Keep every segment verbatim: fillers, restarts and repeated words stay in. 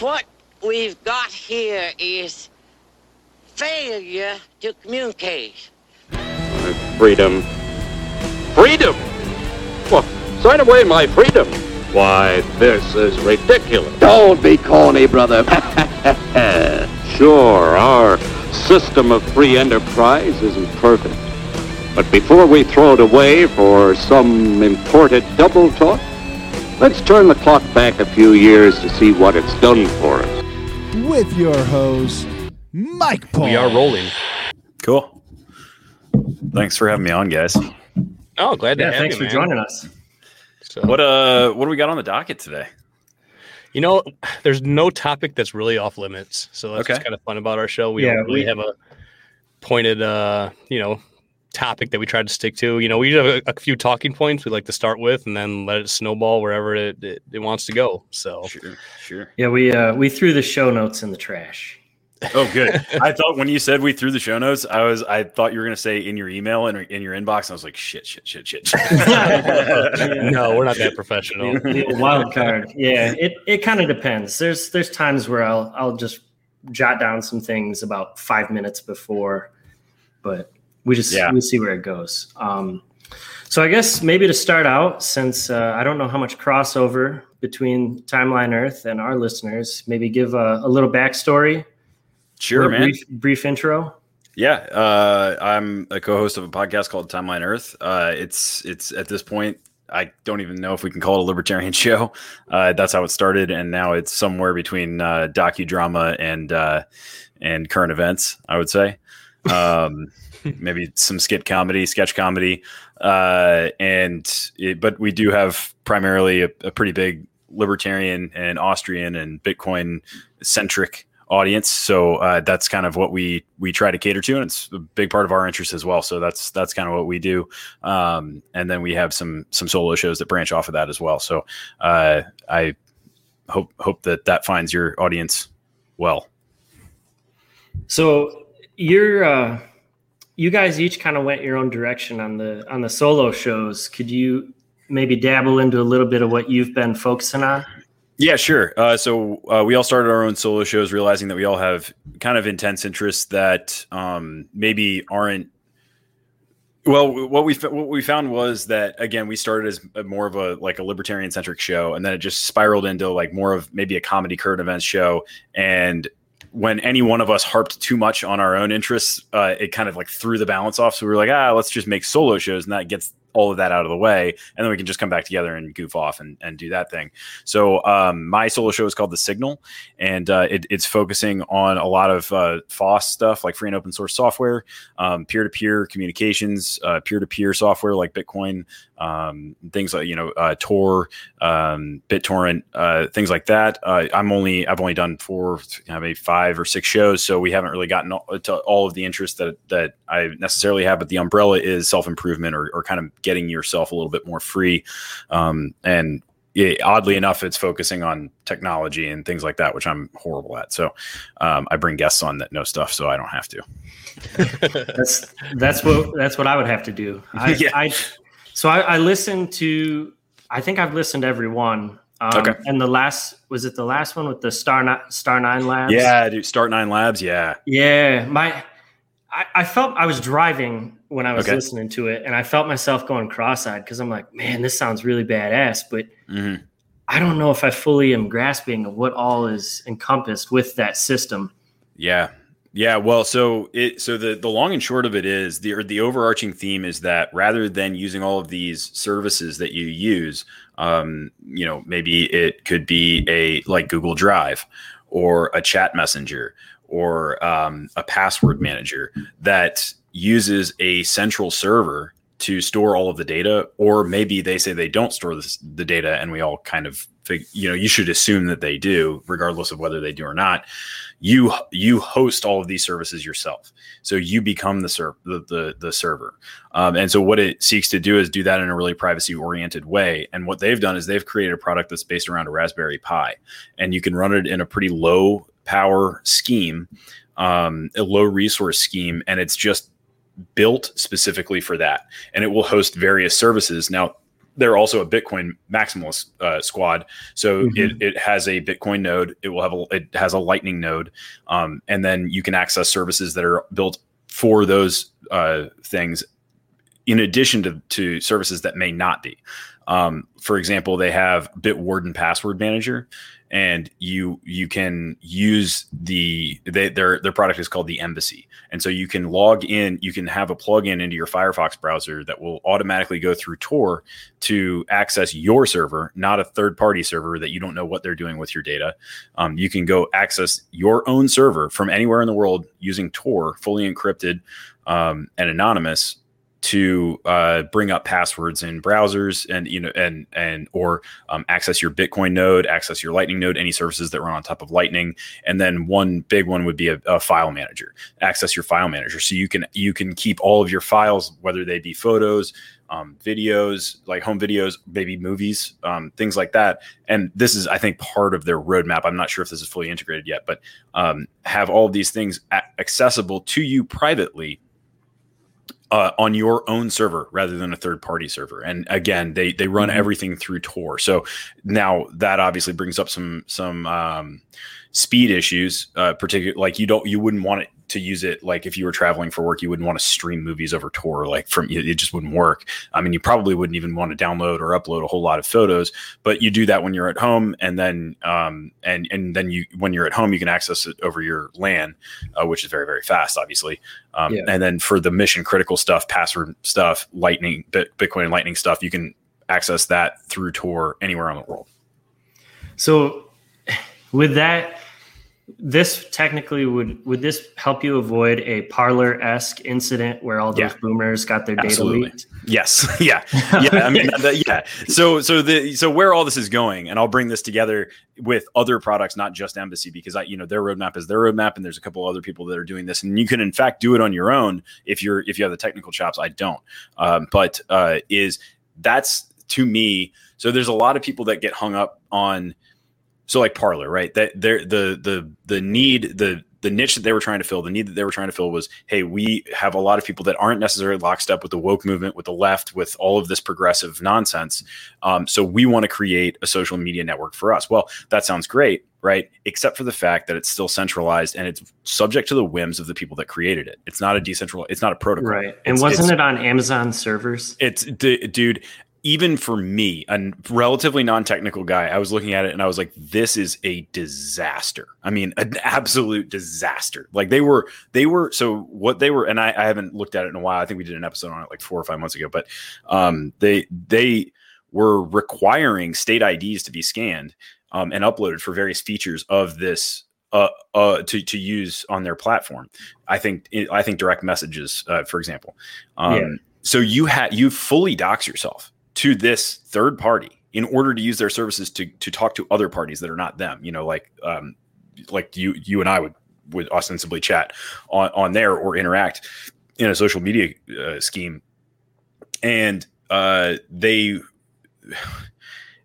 What we've got here is failure to communicate. Freedom. Freedom! Well, sign away my freedom. Why, this is ridiculous. Don't be corny, brother. Sure, our system of free enterprise isn't perfect. But before we throw it away for some imported double talk, let's turn the clock back a few years to see what it's done for us. With your host, Mike Paul. We are rolling. Cool. Thanks for having me on, guys. Oh, glad to yeah, have thanks you, Thanks for man. joining us. So. What uh, what do we got on the docket today? You know, there's no topic that's really off limits, so that's okay. What's kind of fun about our show. We yeah, don't really we, have a pointed, uh, you know, topic that we try to stick to. You know, we have a, a few talking points we like to start with, and then let it snowball wherever it, it, it wants to go. So sure, sure. Yeah, we uh, we threw the show notes in the trash. Oh, good. I thought when you said we threw the show notes, I was I thought you were going to say in your email and in your inbox. And I was like, shit, shit, shit, shit. No, we're not that professional. Wild card. Yeah, it, it kind of depends. There's there's times where I'll I'll just jot down some things about five minutes before, but we just yeah. we see where it goes. Um, so I guess maybe to start out, since uh, I don't know how much crossover between Timeline Earth and our listeners, maybe give a, a little backstory. Sure, man. Brief, brief intro. Yeah, uh, I'm a co-host of a podcast called Timeline Earth. Uh, it's it's at this point, I don't even know if we can call it a libertarian show. Uh, that's how it started, and now it's somewhere between uh, docudrama and uh, and current events, I would say. Um, maybe some skit comedy, sketch comedy, uh, and it, but we do have primarily a, a pretty big libertarian and Austrian and Bitcoin centric audience, so uh, that's kind of what we we try to cater to, and it's a big part of our interest as well. So that's that's kind of what we do, um, and then we have some some solo shows that branch off of that as well. So uh, I hope hope that that finds your audience well. So you're uh, you guys each kind of went your own direction on the on the solo shows. Could you maybe dabble into a little bit of what you've been focusing on? Yeah, sure. Uh, so uh, we all started our own solo shows, realizing that we all have kind of intense interests that um, maybe aren't. Well, what we what we found was that, again, we started as a, more of a like a libertarian centric show, and then it just spiraled into like more of maybe a comedy current events show. And when any one of us harped too much on our own interests, uh, it kind of like threw the balance off. So we were like, ah, let's just make solo shows, and that gets all of that out of the way, and then we can just come back together and goof off and, and do that thing. So um, my solo show is called The Signal, and uh, it, it's focusing on a lot of uh, FOSS stuff, like free and open source software, um, peer-to-peer communications, uh, peer-to-peer software like Bitcoin, um, things like, you know, uh, Tor, um, BitTorrent, uh, things like that. Uh, I'm only, I've only done four, maybe five or six shows, so we haven't really gotten to all of the interest that, that I necessarily have, but the umbrella is self-improvement or, or kind of getting yourself a little bit more free. Um, and it, oddly enough, it's focusing on technology and things like that, which I'm horrible at. So um, I bring guests on that know stuff, so I don't have to. that's that's what that's what I would have to do. I, yeah. I, so I, I listened to, I think I've listened to every one. Um, okay. And the last, was it the last one with the Star, Ni- Star Nine Labs? Yeah, dude, Star Nine Labs, yeah. Yeah, my... I, I felt I was driving when I was okay. listening to it, and I felt myself going cross-eyed because I'm like, man, this sounds really badass, but mm-hmm. I don't know if I fully am grasping of what all is encompassed with that system. Yeah. Yeah. Well, so it, so the, the long and short of it is the, or the overarching theme is that rather than using all of these services that you use, um, you know, maybe it could be a, like Google Drive or a chat messenger, or um, a password manager that uses a central server to store all of the data, or maybe they say they don't store this, the data, and we all kind of, fig- you know, you should assume that they do, regardless of whether they do or not. You you host all of these services yourself, so you become the ser- the, the the server. Um, and so what it seeks to do is do that in a really privacy-oriented way. And what they've done is they've created a product that's based around a Raspberry Pi, and you can run it in a pretty low power scheme, um, a low resource scheme, and it's just built specifically for that. And it will host various services. Now, they're also a Bitcoin maximalist uh, squad. So mm-hmm. it, it has a Bitcoin node. It will have a, it has a Lightning node. Um, and then you can access services that are built for those uh, things in addition to, to services that may not be. Um, for example, they have Bitwarden password manager, and you, you can use the, they, their, their product is called the Embassy. And so you can log in, you can have a plugin into your Firefox browser that will automatically go through Tor to access your server, not a third party server that you don't know what they're doing with your data. Um, you can go access your own server from anywhere in the world using Tor, fully encrypted, um, and anonymous, to uh, bring up passwords in browsers and, you know, and, and, or um, access your Bitcoin node, access your Lightning node, any services that run on top of Lightning. And then one big one would be a, a file manager, access your file manager. So you can, you can keep all of your files, whether they be photos, um, videos, like home videos, maybe movies, um, things like that. And this is, I think, part of their roadmap. I'm not sure if this is fully integrated yet, but um, have all of these things a- accessible to you privately, Uh, on your own server rather than a third-party server. And again, they they run everything through Tor. So now that obviously brings up some some um, speed issues. Uh, particular, like you don't you wouldn't want it to use it like if you were traveling for work. You wouldn't want to stream movies over Tor. Like from it just wouldn't work. I mean, you probably wouldn't even want to download or upload a whole lot of photos. But you do that when you're at home, and then um and and then you when you're at home you can access it over your LAN, uh, which is very very fast, obviously. Um, yeah. And then for the mission critical stuff, password stuff, Lightning, Bitcoin and Lightning stuff, you can access that through Tor anywhere on the world. So with that, this technically would, would this help you avoid a Parler-esque incident where all those yeah. boomers got their Absolutely. data leaked? Yes. Yeah. Yeah. I mean, that, yeah. So, so the, so where all this is going, and I'll bring this together with other products, not just Embassy, because I, you know, their roadmap is their roadmap, and there's a couple other people that are doing this, and you can in fact do it on your own if you're, if you have the technical chops. I don't, um, but, uh, is that's to me. So there's a lot of people that get hung up on, so like Parler, right? That there, the the the need, the the niche that they were trying to fill, the need that they were trying to fill was, hey, we have a lot of people that aren't necessarily lockstep with the woke movement, with the left, with all of this progressive nonsense. Um, so we want to create a social media network for us. Well, that sounds great, right? Except for the fact that it's still centralized and it's subject to the whims of the people that created it. It's not a decentralized, it's not a protocol. Right. It's, and wasn't it on Amazon servers? It's, d- dude. Even for me, a relatively non-technical guy, I was looking at it and I was like, this is a disaster. I mean, an absolute disaster. Like they were, they were, so what they were, and I, I haven't looked at it in a while. I think we did an episode on it like four or five months ago, but um, they, they were requiring state I Ds to be scanned um, and uploaded for various features of this Uh, uh, to to use on their platform. I think I think direct messages, uh, for example. Um, yeah. So you had you fully dox yourself to this third party in order to use their services to to talk to other parties that are not them. You know, like um, like you you and I would would ostensibly chat on, on there or interact in a social media uh, scheme, and uh, they.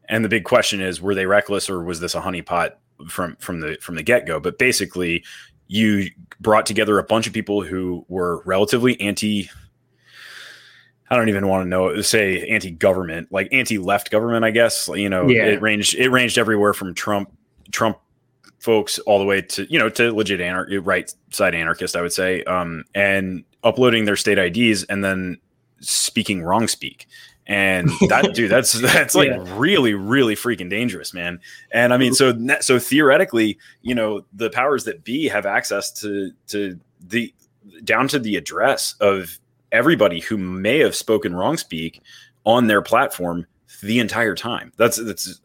And the big question is, were they reckless or was this a honeypot from from the from the get-go? But basically you brought together a bunch of people who were relatively anti I don't even want to know say anti-government, like anti-left government, I guess, you know. Yeah. it ranged it ranged everywhere from Trump Trump folks all the way to, you know, to legit anar- right side anarchist, I would say, um and uploading their state I Ds and then speaking wrong speak. And that, dude, that's, that's like yeah. really, really freaking dangerous, man. And I mean, so, so theoretically, you know, the powers that be have access to, to the, down to the address of everybody who may have spoken wrong speak on their platform the entire time. That's, that's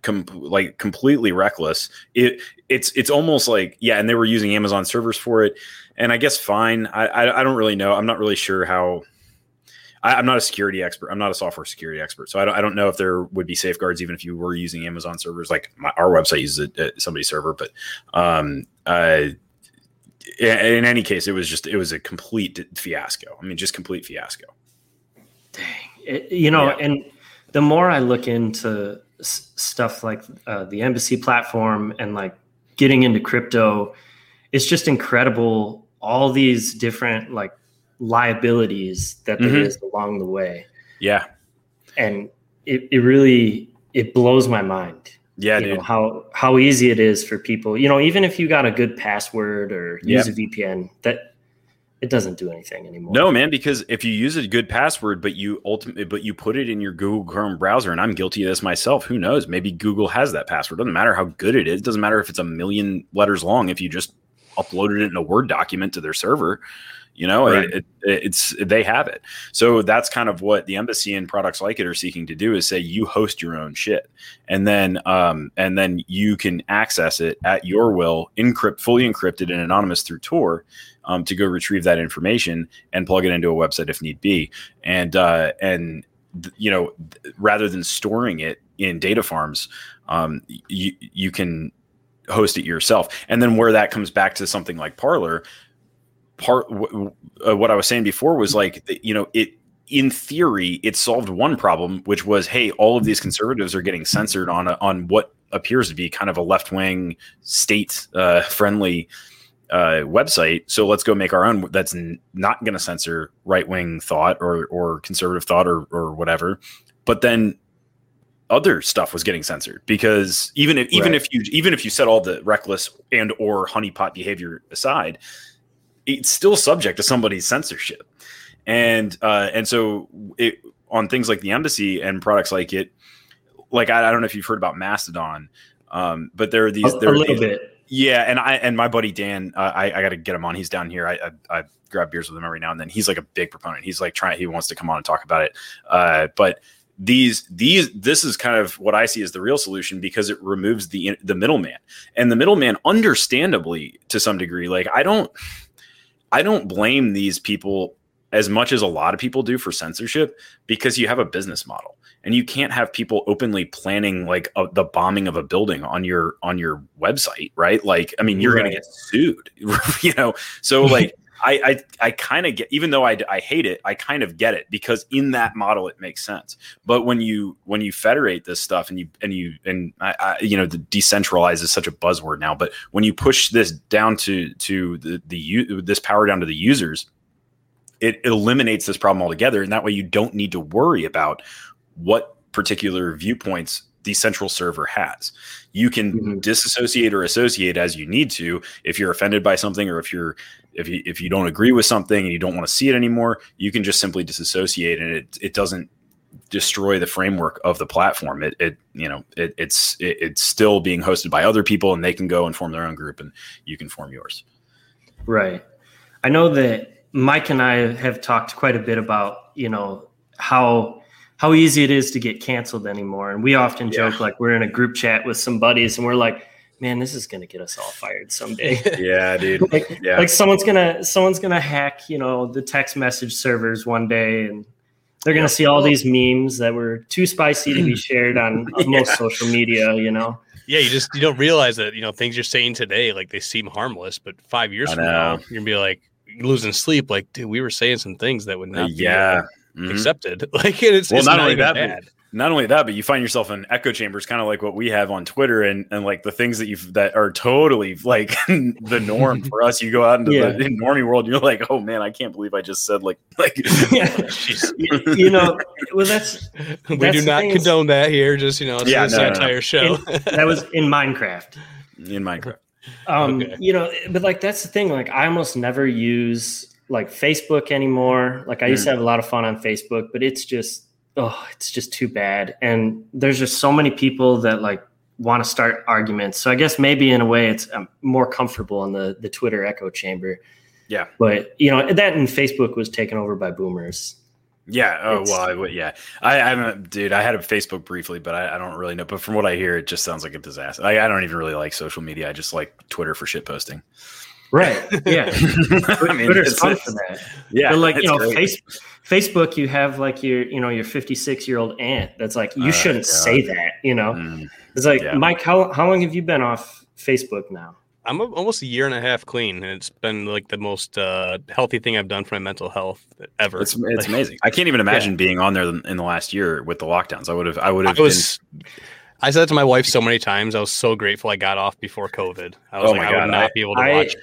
com- like completely reckless. It it's, it's almost like, yeah. And they were using Amazon servers for it. And I guess fine. I, I, I don't really know. I'm not really sure how. I, I'm not a security expert. I'm not a software security expert. So I don't, I don't know if there would be safeguards even if you were using Amazon servers. Like my, our website uses a, a, somebody's server, but um, uh, in, in any case, it was just, it was a complete fiasco. I mean, just complete fiasco. Dang. It, you know, yeah. And the more I look into s- stuff like uh, the Embassy platform and like getting into crypto, it's just incredible. All these different like liabilities that there mm-hmm. is along the way. Yeah. And it, it really, it blows my mind. Yeah, you dude. Know, how how easy it is for people. You know, even if you got a good password or use yep. a V P N, that it doesn't do anything anymore. No, man, because if you use a good password, but you ultimately but you put it in your Google Chrome browser, and I'm guilty of this myself. Who knows? Maybe Google has that password. Doesn't matter how good it is. Doesn't matter if it's a million letters long. If you just uploaded it in a Word document to their server, you know, right. it, it, it's they have it. So that's kind of what the embassy and products like it are seeking to do, is say you host your own shit, and then um, and then you can access it at your will, encrypt, fully encrypted and anonymous through Tor, um, to go retrieve that information and plug it into a website if need be, and uh, and you know, rather than storing it in data farms, um, you you can host it yourself. And then where that comes back to something like Parler. Part uh, what I was saying before was like, you know, it in theory, it solved one problem, which was, hey, all of these conservatives are getting censored on a, on what appears to be kind of a left wing state uh, friendly uh, website. So let's go make our own that's n- not going to censor right wing thought or or conservative thought or or whatever. But then other stuff was getting censored, because even if even right. if you even if you set all the reckless and or honeypot behavior aside, it's still subject to somebody's censorship. And uh, and so it, on things like the embassy and products like it, like I, I don't know if you've heard about Mastodon, um, but there are these. A, there a are little these, bit. Yeah, and I and my buddy Dan, uh, I, I got to get him on. He's down here. I, I I grab beers with him every now and then. He's like a big proponent. He's like trying. He wants to come on and talk about it. Uh, but these these this is kind of what I see as the real solution, because it removes the the middleman, and the middleman, understandably to some degree, like I don't. I don't blame these people as much as a lot of people do for censorship, because you have a business model and you can't have people openly planning like a, the bombing of a building on your on your website, right? Like, I mean, you're right. going to get sued, you know? So like I I, I kind of get, even though I, I hate it, I kind of get it, because in that model, it makes sense. But when you when you federate this stuff and you and you and I, I you know, the decentralize is such a buzzword now. But when you push this down to to the, the this power down to the users, it, it eliminates this problem altogether. And that way you don't need to worry about what particular viewpoints the central server has. You can mm-hmm. disassociate or associate as you need to. If you're offended by something, or if you're if you if you don't agree with something and you don't want to see it anymore, you can just simply disassociate, and it it doesn't destroy the framework of the platform. It it you know it it's it, it's still being hosted by other people, and they can go and form their own group, and you can form yours. Right. I know that Mike and I have talked quite a bit about, you know, how how easy it is to get canceled anymore. And we often joke, yeah. like we're in a group chat with some buddies and we're like, man, this is going to get us all fired someday. Yeah, dude. like, yeah. like someone's going to, someone's going to hack, you know, the text message servers one day, and they're going to yeah. see all these memes that were too spicy to be shared on, on yeah. most social media, you know? Yeah. You just, you don't realize that, you know, things you're saying today, like they seem harmless, but five years I from know. now, you're going to be like losing sleep. Like, dude, we were saying some things that would not uh, be yeah. Like, Mm-hmm. accepted. Like it's, well, it's not, not only that, but, not only that, but you find yourself in echo chambers, kind of like what we have on Twitter, and and like the things that you that are totally like the norm for us. You go out into yeah. the in normie world, and you're like, oh man, I can't believe I just said like like yeah. you know. Well, that's, that's we do not things. condone that here. Just you know, it's yeah, no, the no, entire no. show in, that was in Minecraft. In Minecraft, um, okay. you know, but like that's the thing. Like I almost never use. Like Facebook anymore. Like I used mm. to have a lot of fun on Facebook, but it's just, oh, it's just too bad. And there's just so many people that like want to start arguments. So I guess maybe in a way it's I'm more comfortable in the, the Twitter echo chamber. Yeah. But you know, that and Facebook was taken over by boomers. Yeah. Oh, it's, well, I would. Yeah. I haven't, dude, I had a Facebook briefly, but I, I don't really know. But from what I hear, it just sounds like a disaster. I, I don't even really like social media. I just like Twitter for shit posting. Right. Yeah. I mean, Twitter's fun for that. Yeah. But like, you know, face, Facebook, you have like your, you know, your fifty-six year old aunt that's like, you uh, shouldn't yeah. say that, you know, mm. it's like, yeah. Mike, how, how long have you been off Facebook now? I'm a, almost a year and a half clean. And it's been like the most uh, healthy thing I've done for my mental health ever. It's, it's like, amazing. I can't even imagine yeah. being on there in the last year with the lockdowns. I would have, I would have been. I said that to my wife so many times. I was so grateful I got off before COVID. I was oh like, God, I would not I, be able to I, watch.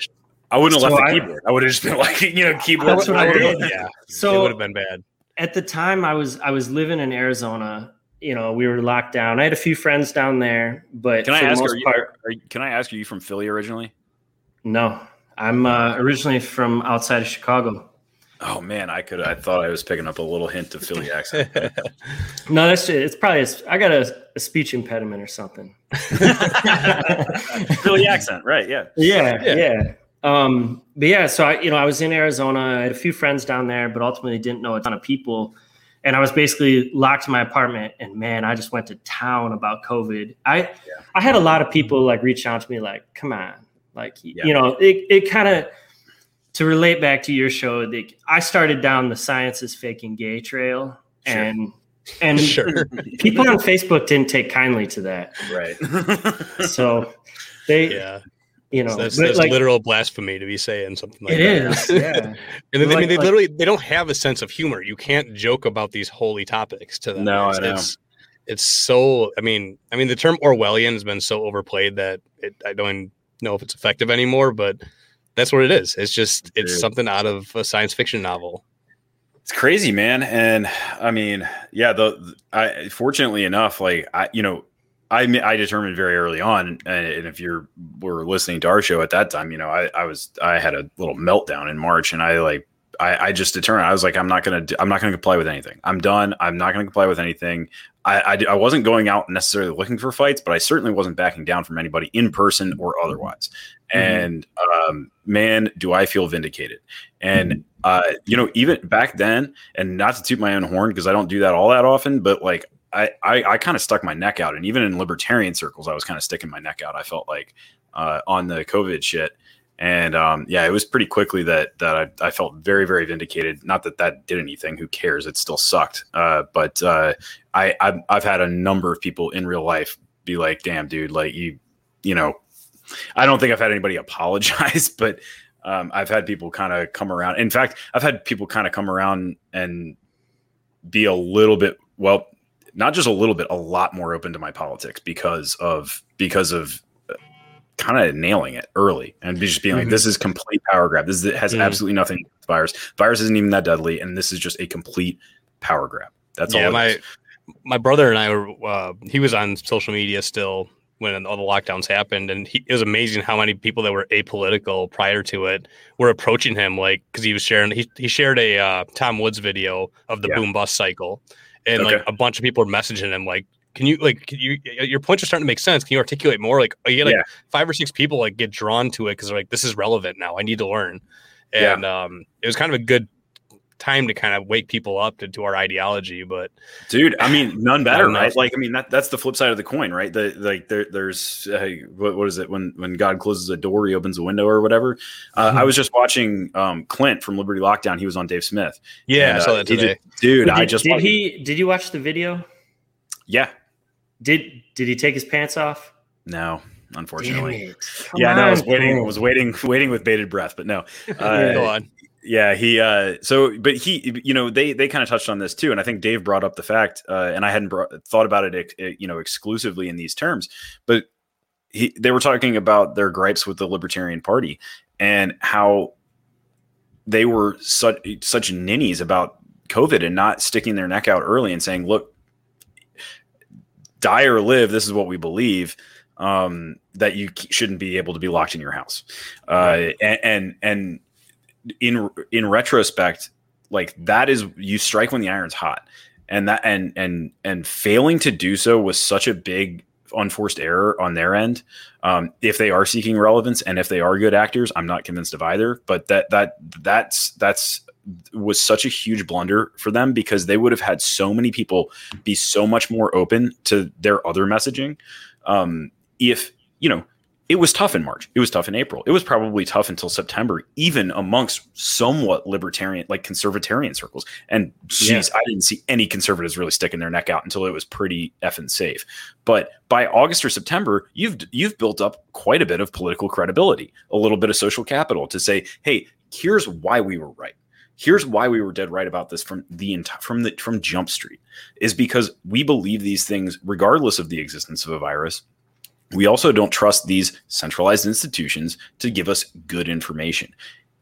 I wouldn't have so left the I, keyboard. I would have just been like, you know, keyboard. That's what I did. Yeah. So it would have been bad. At the time I was I was living in Arizona you know, we were locked down. I had a few friends down there, but can I for ask, the most are you, part, are, can I ask, are you from Philly originally? No, I'm uh, originally from outside of Chicago. Oh man, I could. I thought I was picking up a little hint of Philly accent. No, that's it's probably I got a, a speech impediment or something. Philly accent, right? Yeah, yeah, yeah. yeah. Um, but yeah, so I, you know, I was in Arizona. I had a few friends down there, but ultimately didn't know a ton of people. And I was basically locked in my apartment, and man, I just went to town about COVID. I, yeah. I had a lot of people like reach out to me, like, "Come on," like yeah. you know, it it kind of to relate back to your show. They, I started down the science is faking gay trail, sure. and and sure. people on Facebook didn't take kindly to that, right? So they, yeah. you know, so that's, that's like, literal blasphemy to be saying something like it that. It is, yeah. And then, like, I mean, they like, literally they don't have a sense of humor. You can't joke about these holy topics to them. No, it's, I know. It's, it's so. I mean, I mean, the term Orwellian has been so overplayed that it, I don't even know if it's effective anymore. But that's what it is. It's just it's Dude. something out of a science fiction novel. It's crazy, man. And I mean, yeah. The, the I fortunately enough, like I, you know. I I determined very early on, and if you were listening to our show at that time, you know, I, I was I had a little meltdown in March, and I like I, I just determined I was like I'm not gonna I'm not gonna comply with anything. I'm done. I'm not gonna comply with anything. I, I I wasn't going out necessarily looking for fights, but I certainly wasn't backing down from anybody in person or otherwise. Mm-hmm. And um, man, do I feel vindicated. And mm-hmm. uh, you know, even back then, and not to toot my own horn because I don't do that all that often, but like. I, I, I kind of stuck my neck out, and even in libertarian circles, I was kind of sticking my neck out. I felt like uh, on the COVID shit, and um, yeah, it was pretty quickly that that I, I felt very, very vindicated. Not that that did anything. Who cares? It still sucked. Uh, but uh, I I've, I've had a number of people in real life be like, "Damn, dude, like you, you know." I don't think I've had anybody apologize, but um, I've had people kind of come around. In fact, I've had people kind of come around and be a little bit well. Not just a little bit, a lot more open to my politics because of because of kind of nailing it early and just being mm-hmm. like, this is complete power grab. This is, has mm-hmm. absolutely nothing to do with the virus. The virus isn't even that deadly, and this is just a complete power grab. That's yeah, all. My is. my brother and I were uh, he was on social media still when all the lockdowns happened, and he, it was amazing how many people that were apolitical prior to it were approaching him like because he was sharing he he shared a uh, Tom Woods video of the yeah. boom bust cycle. And okay. like a bunch of people are messaging him, like, can you like can you your points are starting to make sense? Can you articulate more? Like, you get like yeah. five or six people like get drawn to it because they're like, this is relevant now. I need to learn. And yeah. um, it was kind of a good time to kind of wake people up to, to our ideology. But dude, I mean, none better, right? Like, I mean, that that's the flip side of the coin, right? The like there there's uh, what what is it when when God closes a door, he opens a window or whatever. Uh, mm-hmm. I was just watching um, Clint from Liberty Lockdown. He was on Dave Smith. Yeah, and, I saw that uh, today. Just, dude, did, I just did watched, he did you watch the video? Yeah. Did did he take his pants off? No. Unfortunately. Yeah, on, no, I was waiting, dude. was waiting, waiting with bated breath, but no. Uh, Go on. Yeah, he uh, so but he, you know, they they kind of touched on this, too. And I think Dave brought up the fact uh, and I hadn't brought, thought about it, you know, exclusively in these terms. But he, they were talking about their gripes with the Libertarian Party and how they were such such ninnies about COVID and not sticking their neck out early and saying, look, die or live. This is what we believe. Um, that you shouldn't be able to be locked in your house. Uh, and, and, and in, in retrospect, like that is, you strike when the iron's hot, and that, and, and, and failing to do so was such a big unforced error on their end. Um, if they are seeking relevance and if they are good actors, I'm not convinced of either, but that, that, that's, that's, was such a huge blunder for them because they would have had so many people be so much more open to their other messaging. Um, If, you know, it was tough in March, it was tough in April, it was probably tough until September, even amongst somewhat libertarian, like conservatarian circles. And geez, yeah. I didn't see any conservatives really sticking their neck out until it was pretty effing safe. But by August or September, you've you've built up quite a bit of political credibility, a little bit of social capital to say, hey, here's why we were right. Here's why we were dead right about this from the enti- from the from Jump Street is because we believe these things regardless of the existence of a virus. We also don't trust these centralized institutions to give us good information.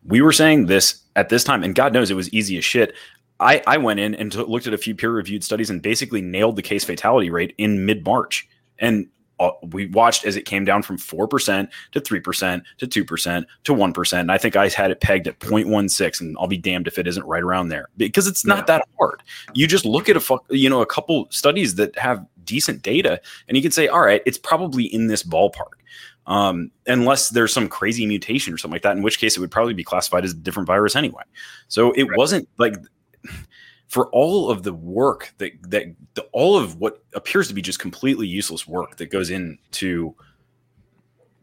We were saying this at this time, and God knows it was easy as shit. I, I went in and looked at a few peer-reviewed studies and basically nailed the case fatality rate in mid-March. And uh, we watched as it came down from four percent to three percent to two percent to one percent. And I think I had it pegged at zero point one six, and I'll be damned if it isn't right around there, because it's not yeah. that hard. You just look at a you know a couple studies that have decent data, and you can say, all right, it's probably in this ballpark. Um, unless there's some crazy mutation or something like that, in which case it would probably be classified as a different virus anyway. So it right. wasn't like for all of the work that, that the, all of what appears to be just completely useless work that goes into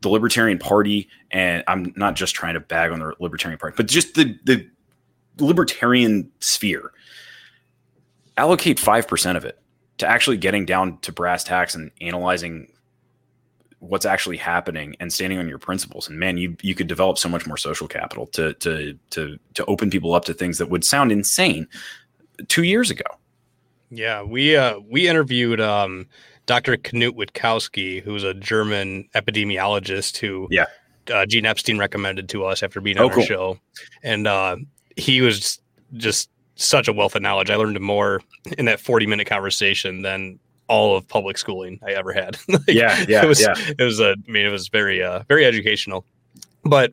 the Libertarian Party. And I'm not just trying to bag on the Libertarian Party, but just the, the libertarian sphere, allocate five percent of it to actually getting down to brass tacks and analyzing what's actually happening and standing on your principles. And man, you, you could develop so much more social capital to, to, to, to open people up to things that would sound insane two years ago. Yeah. We, uh, we interviewed, um, Doctor Knut Witkowski, who's a German epidemiologist who, yeah. uh, Gene Epstein recommended to us after being on oh, our cool. show. And, uh, he was just such a wealth of knowledge. I learned more in that forty minute conversation than all of public schooling I ever had. like, yeah, yeah, it was, yeah. It was a, I mean, it was very, uh, very educational. But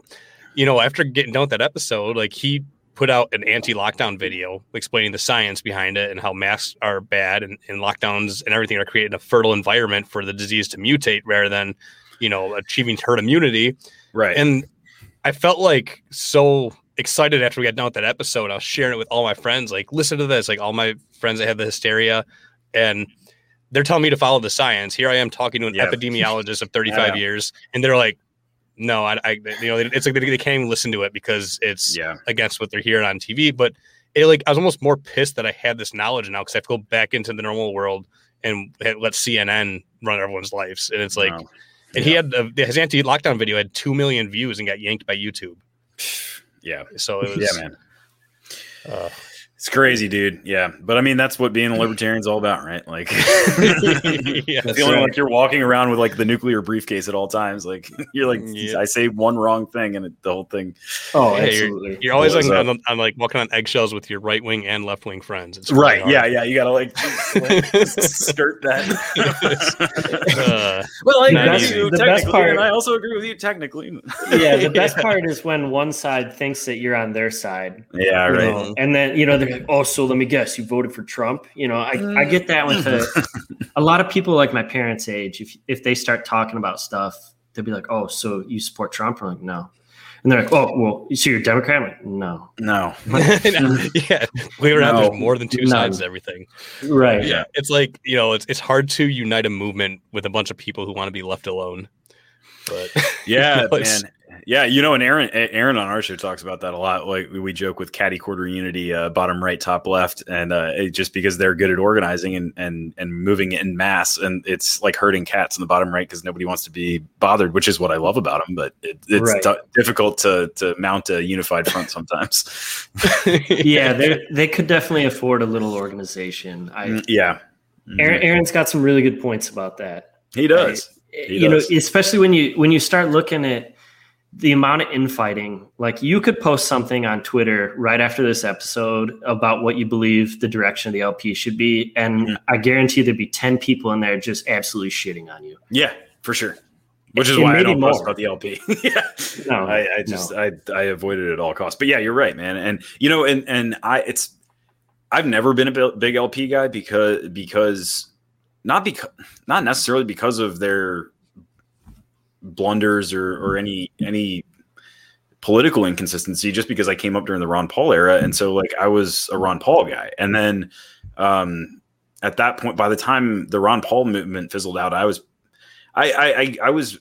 you know, after getting done with that episode, like he put out an anti-lockdown video explaining the science behind it and how masks are bad and, and lockdowns and everything are creating a fertile environment for the disease to mutate rather than, you know, achieving herd immunity. Right. And I felt like so excited after we got done with that episode. I was sharing it with all my friends. Like, listen to this. Like all my friends that had the hysteria, and they're telling me to follow the science. Here I am talking to an yeah. epidemiologist of thirty-five years, and they're like, "No, I, I you know, it's like they, they can't even listen to it because it's yeah. against what they're hearing on T V." But it, like, I was almost more pissed that I had this knowledge now because I have to go back into the normal world and let C N N run everyone's lives. And it's like, wow. and yeah. he had a, his anti-lockdown video had two million views and got yanked by YouTube. Yeah, so it was, yeah, man. Uh, It's crazy, dude. Yeah. But I mean, that's what being a libertarian is all about, right? Like, yeah, feeling right. like you're walking around with like the nuclear briefcase at all times. Like, you're like, yeah. I say one wrong thing and it, the whole thing. Oh, yeah, absolutely. You're, you're always like, on, on like walking on eggshells with your right wing and left wing friends. It's really right. Hard. Yeah. Yeah. You got to like, like skirt that. uh, well, like, that's you, the best part. And I also agree with you technically. yeah. The best yeah. part is when one side thinks that you're on their side. Yeah. Right. You know? And then, you know, they're like, oh, so let me guess, you voted for Trump. You know, I, I get that with a, a lot of people like my parents' age. If if they start talking about stuff, they'll be like, oh, so you support Trump? I'm like, no. And they're like, oh, well, so you're a Democrat? I'm like, no. No. yeah. We were no. there's more than two sides to everything. Right. Yeah. It's like, you know, it's it's hard to unite a movement with a bunch of people who want to be left alone. But yeah, man. Yeah, you know, and Aaron, Aaron on our show talks about that a lot. Like we joke with catty quarter unity, uh, bottom right, top left, and uh, it, just because they're good at organizing and and and moving in mass, and it's like herding cats in the bottom right because nobody wants to be bothered, which is what I love about them. But it, it's right. t- difficult to to mount a unified front sometimes. yeah, they they could definitely afford a little organization. I, yeah, Aaron, Aaron's got some really good points about that. He does. I, he you does. know, especially when you when you start looking at the amount of infighting. Like you could post something on Twitter right after this episode about what you believe the direction of the L P should be, and mm-hmm. I guarantee there'd be ten people in there just absolutely shitting on you. Yeah, for sure. Which is and why I don't more. post about the L P. yeah. No, I, I just no. I, I avoided it at all costs. But yeah, you're right, man. And you know, and and I it's I've never been a big L P guy because because not because not necessarily because of their blunders or, or any any political inconsistency, just because I came up during the Ron Paul era, and so like I was a Ron Paul guy, and then um, at that point, by the time the Ron Paul movement fizzled out, I was I I, I was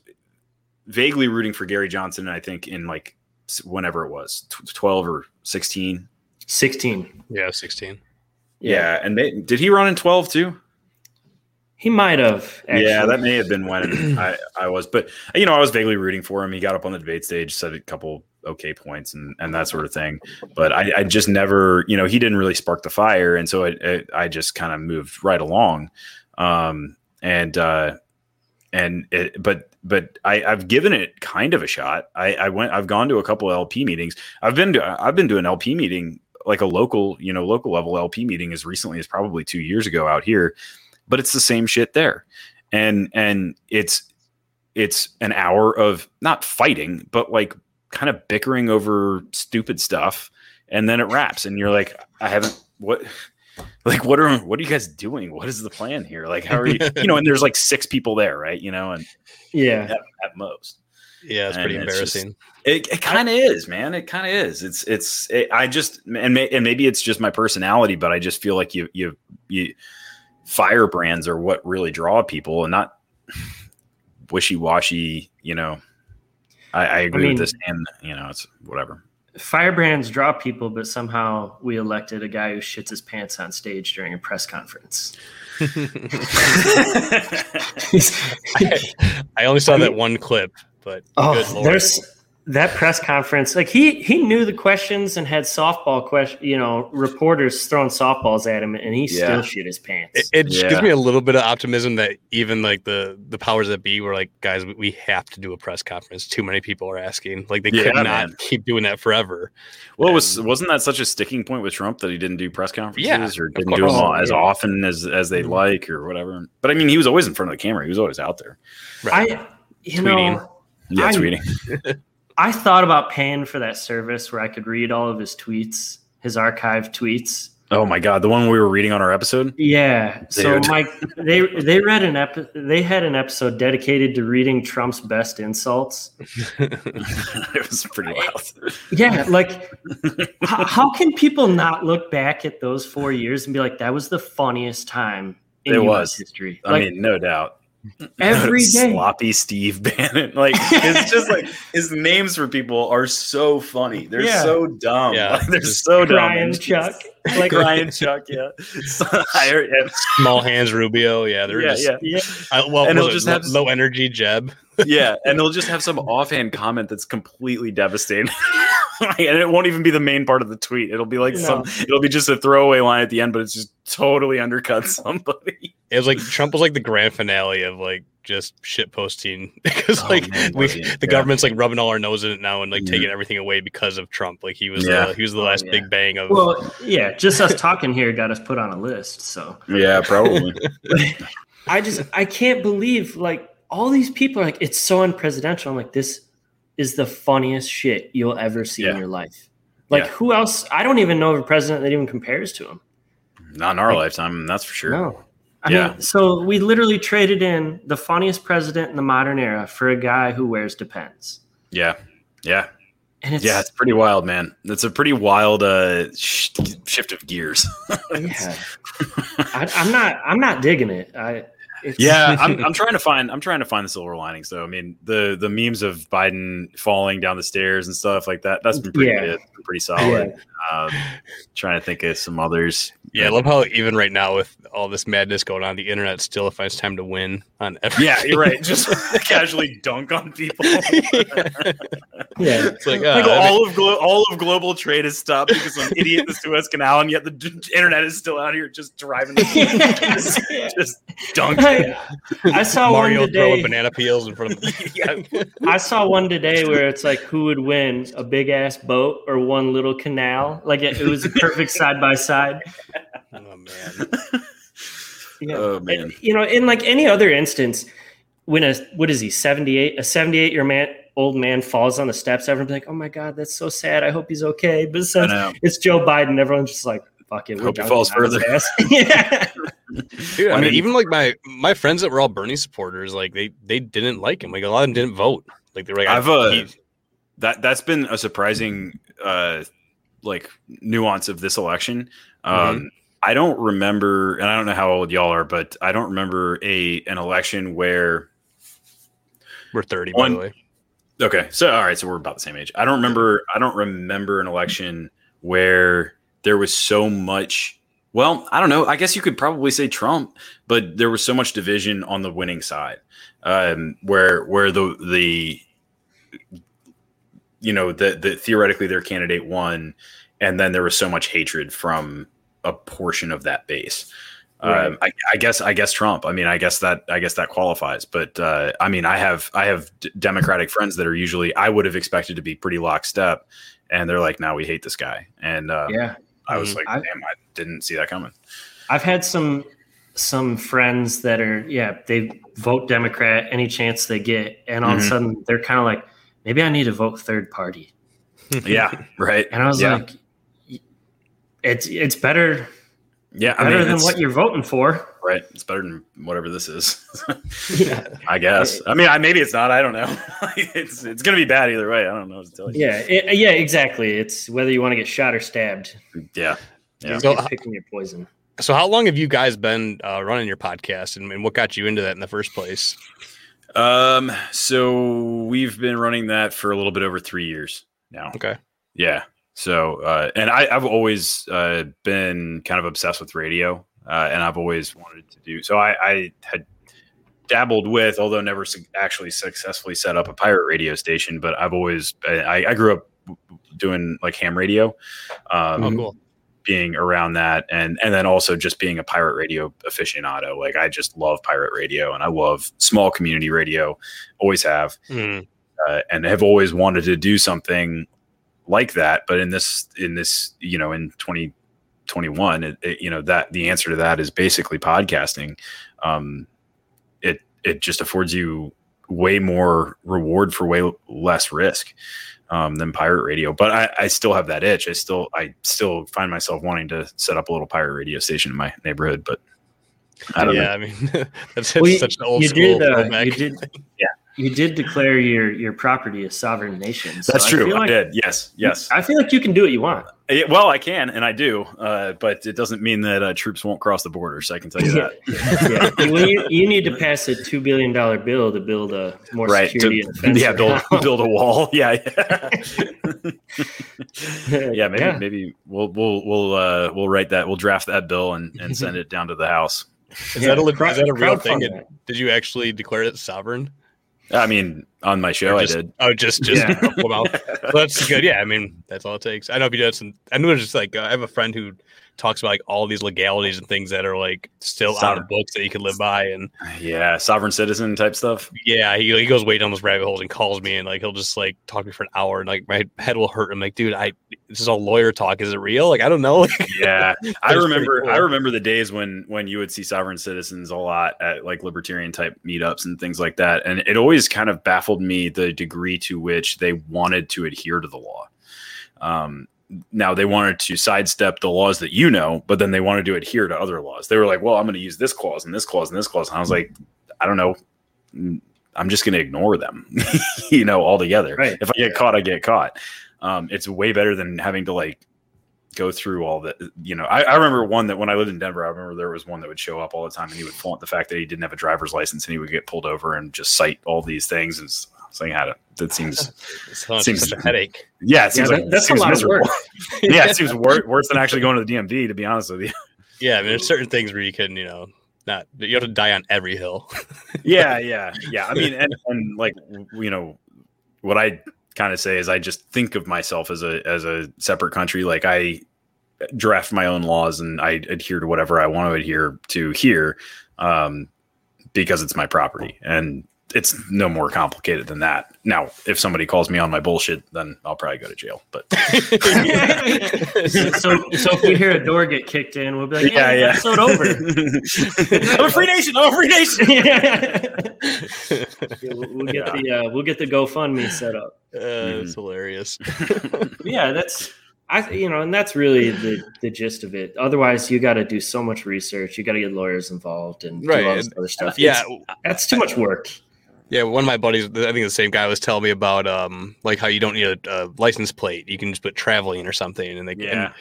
vaguely rooting for Gary Johnson, I think, in like whenever it was twelve or sixteen. Sixteen, yeah, sixteen, yeah. yeah and they, did he run in twelve too? He might have. Actually. Yeah, that may have been when I, I was. But, you know, I was vaguely rooting for him. He got up on the debate stage, said a couple okay points and, and that sort of thing. But I, I just never, you know, he didn't really spark the fire. And so I, I, I just kind of moved right along. Um, and uh, and it, but but I, I've given it kind of a shot. I, I went I've gone to a couple of L P meetings. I've been to I've been to an L P meeting like a local, you know, local level L P meeting as recently as probably two years ago out here, but it's the same shit there. And, and it's, it's an hour of not fighting, but like kind of bickering over stupid stuff. And then it wraps and you're like, I haven't, what, like, what are, what are you guys doing? What is the plan here? Like, how are you, you know, and there's like six people there, right? You know, and yeah, at, at most. Yeah, it's and pretty embarrassing. It's just, it it kind of is, man. It kind of is. It's it's. It, I just and may, and maybe it's just my personality, but I just feel like you you you firebrands are what really draw people, and not wishy washy. You know, I, I agree I mean, with this, and you know, it's whatever. Firebrands draw people, but somehow we elected a guy who shits his pants on stage during a press conference. I, I only saw that one clip. But oh, good Lord. There's that press conference. Like he, he knew the questions and had softball question, you know, reporters throwing softballs at him, and he yeah. still shit his pants. It, it yeah. gives me a little bit of optimism that even like the, the powers that be were like, guys, we have to do a press conference. Too many people are asking. Like they yeah, could not man. keep doing that forever. Well, and, was wasn't that such a sticking point with Trump that he didn't do press conferences yeah, or didn't do them all yeah. as often as as they mm-hmm. like or whatever? But I mean, he was always in front of the camera. He was always out there. Right. I, you Tweeting. know. Yeah, I, tweeting. I thought about paying for that service where I could read all of his tweets, his archived tweets. Oh my God, the one we were reading on our episode? Yeah. Dude. So Mike, they they read an epi- they had an episode dedicated to reading Trump's best insults. It was pretty wild. Yeah, like how, how can people not look back at those four years and be like, that was the funniest time in it was. history? I like, mean, no doubt. Every day, sloppy Steve Bannon. Like it's just like his names for people are so funny. They're yeah. so dumb. Yeah. Like, they're just so Brian dumb. Chuck, just, like Ryan Chuck. Yeah. Small hands Rubio. Yeah. They're yeah, just, yeah. I, well, and he'll just it, have low energy Jeb. Yeah, and they'll just have some offhand comment that's completely devastating. Like, and it won't even be the main part of the tweet. It'll be like no. some. It'll be just a throwaway line at the end, but it's just totally undercut somebody. It was like Trump was like the grand finale of like just shit posting because oh, like man, we yeah. the government's like rubbing all our nose in it now and like yeah. taking everything away because of Trump. Like he was yeah. the, he was the last oh, yeah. big bang of. Well, yeah, just us talking here got us put on a list. So yeah, probably. I just I can't believe like all these people are like it's so unpresidential. I'm like this. Is the funniest shit you'll ever see yeah. in your life. Like yeah. who else? I don't even know of a president that even compares to him. Not in our like, lifetime, that's for sure. No, I yeah. mean, so we literally traded in the funniest president in the modern era for a guy who wears Depends. Yeah, yeah, and it's, yeah. It's pretty wild, man. It's a pretty wild uh, sh- shift of gears. yeah, I, I'm not. I'm not digging it. I. It's yeah, I'm, I'm trying to find I'm trying to find the silver linings. So I mean, the the memes of Biden falling down the stairs and stuff like that. That's been pretty yeah. good, been pretty solid. Yeah. Um, trying to think of some others. Yeah, I love how even right now with all this madness going on, the internet still finds time to win on everything. Yeah, you're right. Just casually dunk on people. yeah. It's like, uh, like all of glo- all of global trade has stopped because some idiot in the Suez Canal, and yet the d- internet is still out here just driving. just, just dunking. Yeah. I saw Mario one today. Throwing banana peels in front of the- yeah. I saw one today where it's like, who would win, a big ass boat or one little canal? Like it, it was a perfect side by side. Oh man! yeah. Oh man! And, you know, in like any other instance, when a what is he seventy-eight? A seventy-eight year man, old man falls on the steps. Everyone's like, "Oh my God, that's so sad. I hope he's okay." But since it's Joe Biden, everyone's just like, "Fuck it." Hope he falls further. yeah. Dude, I, I mean, mean, even like my, my friends that were all Bernie supporters, like they, they didn't like him. Like a lot of them didn't vote. Like they're like, I've uh, he, that that's been a surprising uh, like nuance of this election. Um, mm-hmm. I don't remember, and I don't know how old y'all are, but I don't remember a an election where we're thirty. One, by the way, okay, so all right, so we're about the same age. I don't remember. I don't remember an election where there was so much. Well, I don't know. I guess you could probably say Trump, but there was so much division on the winning side, um, where where the the you know the, the theoretically their candidate won, and then there was so much hatred from a portion of that base. Right. Um, I, I guess, I guess Trump, I mean, I guess that, I guess that qualifies, but, uh, I mean, I have, I have d- Democratic friends that are usually, I would have expected to be pretty lockstep and they're like, no, we hate this guy. And, um, yeah, I was like, I've, damn, I didn't see that coming. I've had some some friends that are, yeah, they vote Democrat any chance they get. And all mm-hmm. of a sudden they're kind of like, maybe I need to vote third party. Yeah, right. And I was yeah. like, it's it's better, yeah, better I mean, than what you're voting for. Right. It's better than whatever this is. yeah. I guess. I mean, I, maybe it's not. I don't know. it's it's going to be bad either way. I don't know what to tell you. Yeah. It, yeah, exactly. It's whether you want to get shot or stabbed. Yeah. Yeah. So, picking your poison. So how long have you guys been uh, running your podcast, and, and what got you into that in the first place? Um, so we've been running that for a little bit over three years now. Okay. Yeah. So, uh, and I, I've always uh, been kind of obsessed with radio. Uh, and I've always wanted to do so. I, I had dabbled with, although never su- actually successfully set up a pirate radio station. But I've always, I, I grew up doing like ham radio, um, oh, cool. being around that, and and then also just being a pirate radio aficionado. Like I just love pirate radio, and I love small community radio. Always have, mm. uh, and have always wanted to do something like that. But in this, in this, you know, in twenty. twenty-one, it, it, you know, that the answer to that is basically podcasting. Um, it, it just affords you way more reward for way less risk, um, than pirate radio. But I, I still have that itch. I still, I still find myself wanting to set up a little pirate radio station in my neighborhood, but I don't yeah, know. Yeah, I mean, that's well, such an old you school. Did, uh, you did, yeah. You did declare your, your property a sovereign nation. So that's true. I, feel like I did. Yes. Yes. I feel like you can do what you want. It, well, I can, and I do, uh, but it doesn't mean that uh, troops won't cross the border. So I can tell you that. yeah. yeah. Well, you, you need to pass a two billion dollars bill to build a more right. security. To, and defense yeah. Build, build a wall. Yeah. Yeah. yeah maybe, yeah. maybe we'll, we'll, we'll, uh, we'll write that. We'll draft that bill and, and send it down to the House. Is, yeah. that, a, Crowd, is that a real thing? It, did you actually declare it sovereign? I mean, on my show, just, I did. Oh, just, just, yeah. well, that's good. Yeah. I mean, that's all it takes. I know if you do some, I know it's just like, uh, I have a friend who talks about like all these legalities and things that are like still sovereign. Out of books that you can live by. And yeah, sovereign citizen type stuff. Yeah. He, he goes way down those rabbit holes and calls me and like, he'll just like talk to me for an hour and like my head will hurt. I'm like, dude, I, this is all lawyer talk. Is it real? Like, I don't know. yeah. I remember, cool. I remember the days when, when you would see sovereign citizens a lot at like libertarian type meetups and things like that. And it always kind of baffled me the degree to which they wanted to adhere to the law. Um, Now they wanted to sidestep the laws that you know, but then they wanted to adhere to other laws. They were like, well, I'm going to use this clause and this clause and this clause. And I was like, I don't know. I'm just going to ignore them, you know, altogether. Right. If I get caught, I get caught. Um, it's way better than having to like go through all that. You know, I, I remember one that when I lived in Denver, I remember there was one that would show up all the time and he would flaunt the fact that he didn't have a driver's license and he would get pulled over and just cite all these things. And saying how to that seems seems such a headache. Yeah, it seems yeah, like that's seems a lot miserable. Of work. yeah, it seems wor- worse than actually going to the D M V, to be honest with you. Yeah, I mean, there's certain things where you can, you know, not you have to die on every hill. yeah, yeah, yeah. I mean, and, and like you know, what I kind of say is I just think of myself as a as a separate country. Like I draft my own laws and I adhere to whatever I want to adhere to here, um, because it's my property and. It's no more complicated than that. Now, if somebody calls me on my bullshit, then I'll probably go to jail. But so, so if we hear a door get kicked in, we'll be like, "Yeah, yeah, yeah. Episode over." I'm a free nation. I'm a free nation. yeah, we'll, we'll get yeah. the uh, we'll get the GoFundMe set up. Uh, mm. That's hilarious. yeah, that's I you know, and that's really the the gist of it. Otherwise, you got to do so much research. You got to get lawyers involved and right. do all this and, other stuff. Yeah, it's, that's too much work. Yeah, one of my buddies, I think the same guy, was telling me about um, like how you don't need a, a license plate; you can just put traveling or something. And they, yeah. and I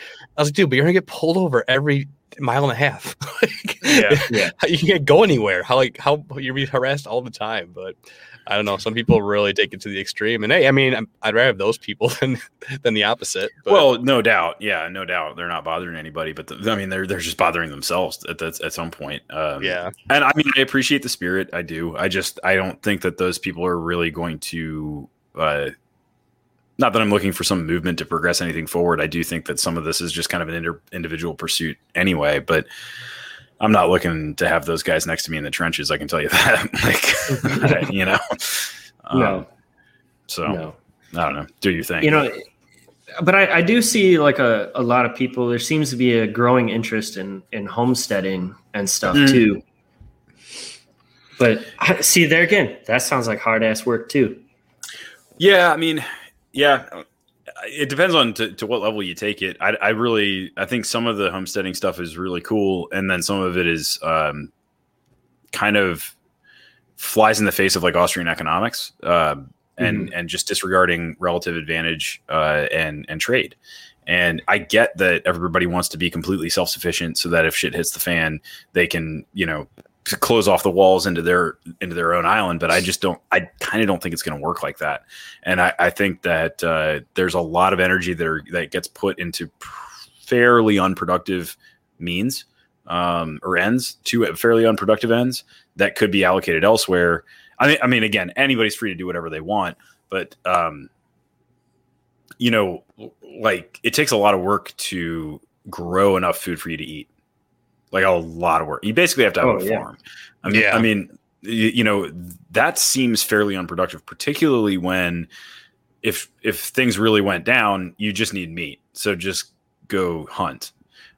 was like, dude, but you're gonna get pulled over every mile and a half. like, yeah, yeah. You can't go anywhere. How like how you're being harassed all the time. But I don't know. Some people really take it to the extreme. And hey, I mean, I'm, I'd rather have those people than than the opposite. But. Well, no doubt. Yeah, no doubt. They're not bothering anybody, but the, I mean, they're they're just bothering themselves at the, at some point. Um, yeah. And I mean, I appreciate the spirit. I do. I just I don't think. That those people are really going to uh not that I'm looking for some movement to progress anything forward. I do think that some of this is just kind of an inter- individual pursuit anyway, but I'm not looking to have those guys next to me in the trenches. I can tell you that. like you know um, no. so no. I don't know, do your thing. You know, But I, I do see like a, a lot of people, there seems to be a growing interest in, in homesteading and stuff mm. too. But I, see there again, that sounds like hard ass work too. Yeah. I mean, yeah, it depends on to, to what level you take it. I, I really, I think some of the homesteading stuff is really cool. And then some of it is um, kind of flies in the face of like Austrian economics. Uh, And, and just disregarding relative advantage uh, and, and trade. And I get that everybody wants to be completely self-sufficient so that if shit hits the fan, they can, you know, close off the walls into their into their own island. But I just don't – I kind of don't think it's going to work like that. And I, I think that uh, there's a lot of energy that, are, that gets put into fairly unproductive means um, or ends to fairly unproductive ends that could be allocated elsewhere. I mean, I mean, again, anybody's free to do whatever they want, but, um, you know, like it takes a lot of work to grow enough food for you to eat, like a lot of work. You basically have to have oh, a yeah. farm. I mean, yeah. I mean, you know, that seems fairly unproductive, particularly when if if things really went down, you just need meat. So just go hunt.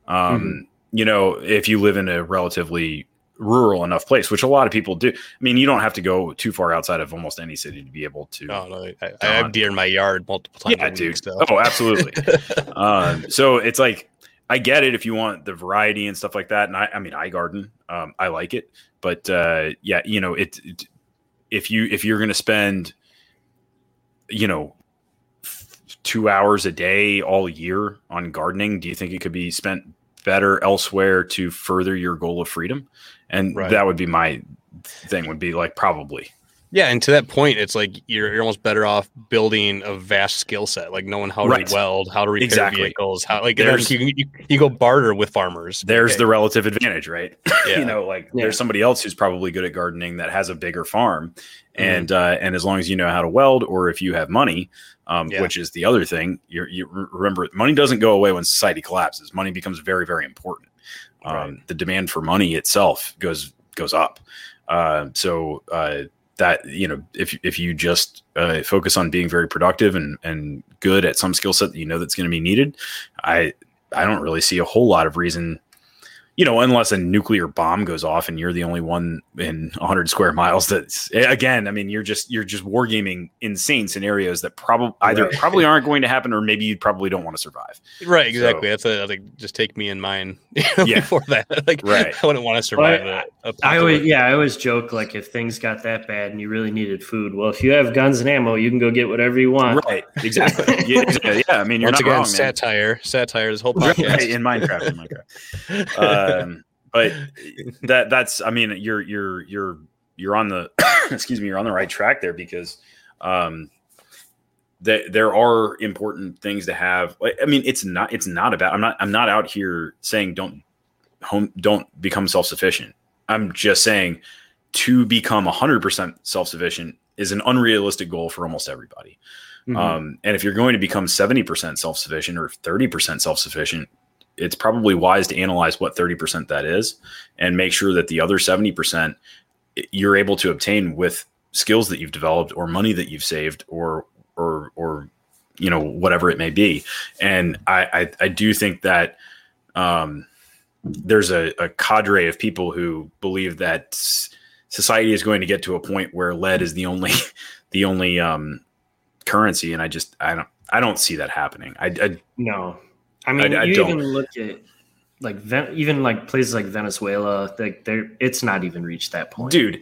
Um, mm-hmm. You know, if you live in a relatively rural enough place, which a lot of people do. I mean, you don't have to go too far outside of almost any city to be able to. Oh, no, I, I have deer in my yard multiple times. Yeah, dude. Week, oh, absolutely. um, so it's like, I get it if you want the variety and stuff like that. And I, I mean, I garden. Um, I like it, but uh, yeah, you know, it, it. If you if you're gonna spend, you know, two hours a day all year on gardening, do you think it could be spent better elsewhere to further your goal of freedom? And right. that would be my thing would be like, probably. Yeah. And to that point, it's like, you're, you're almost better off building a vast skill set, like knowing how right. to weld, how to repair exactly. vehicles, how like there's, you, you, you go barter with farmers. There's okay. the relative advantage, right? Yeah. You know, like yeah. there's somebody else who's probably good at gardening that has a bigger farm. Mm-hmm. And, uh, and as long as you know how to weld, or if you have money, um, yeah. which is the other thing, you're, you remember money doesn't go away when society collapses. Money becomes very, very important. Um, right. The demand for money itself goes goes up. Uh, so uh, that, you know, if if you just uh, focus on being very productive and, and good at some skill set that you know that's going to be needed, I I don't really see a whole lot of reason, you know, unless a nuclear bomb goes off and you're the only one in one hundred square miles. That's again, I mean, you're just you're just wargaming insane scenarios that probably either right. probably aren't going to happen, or maybe you probably don't want to survive. Right. Exactly. So, that's a, like, just take me and mine yeah. before that. Like, right. I wouldn't want to survive. Well, I, a, a I always, yeah, I always joke like if things got that bad and you really needed food, well, if you have guns and ammo, you can go get whatever you want. Right. Exactly. yeah, yeah. I mean, you're Once not again, wrong, satire, man. satire, this whole podcast right, in Minecraft, in Minecraft. Uh, um, but that that's, I mean, you're, you're, you're, you're on the, excuse me, you're on the right track there because, um, that there are important things to have. I mean, it's not, it's not about, I'm not, I'm not out here saying don't home, don't become self-sufficient. I'm just saying to become a hundred percent self-sufficient is an unrealistic goal for almost everybody. Mm-hmm. Um, and if you're going to become seventy percent self-sufficient or thirty percent self-sufficient, it's probably wise to analyze what thirty percent that is and make sure that the other seventy percent you're able to obtain with skills that you've developed or money that you've saved or, or, or, you know, whatever it may be. And I, I, I do think that um, there's a, a cadre of people who believe that society is going to get to a point where lead is the only, the only um, currency. And I just, I don't, I don't see that happening. I, I no. I mean, I, I you don't. even look at like Ven- even like places like Venezuela. Like, they're it's not even reached that point, dude.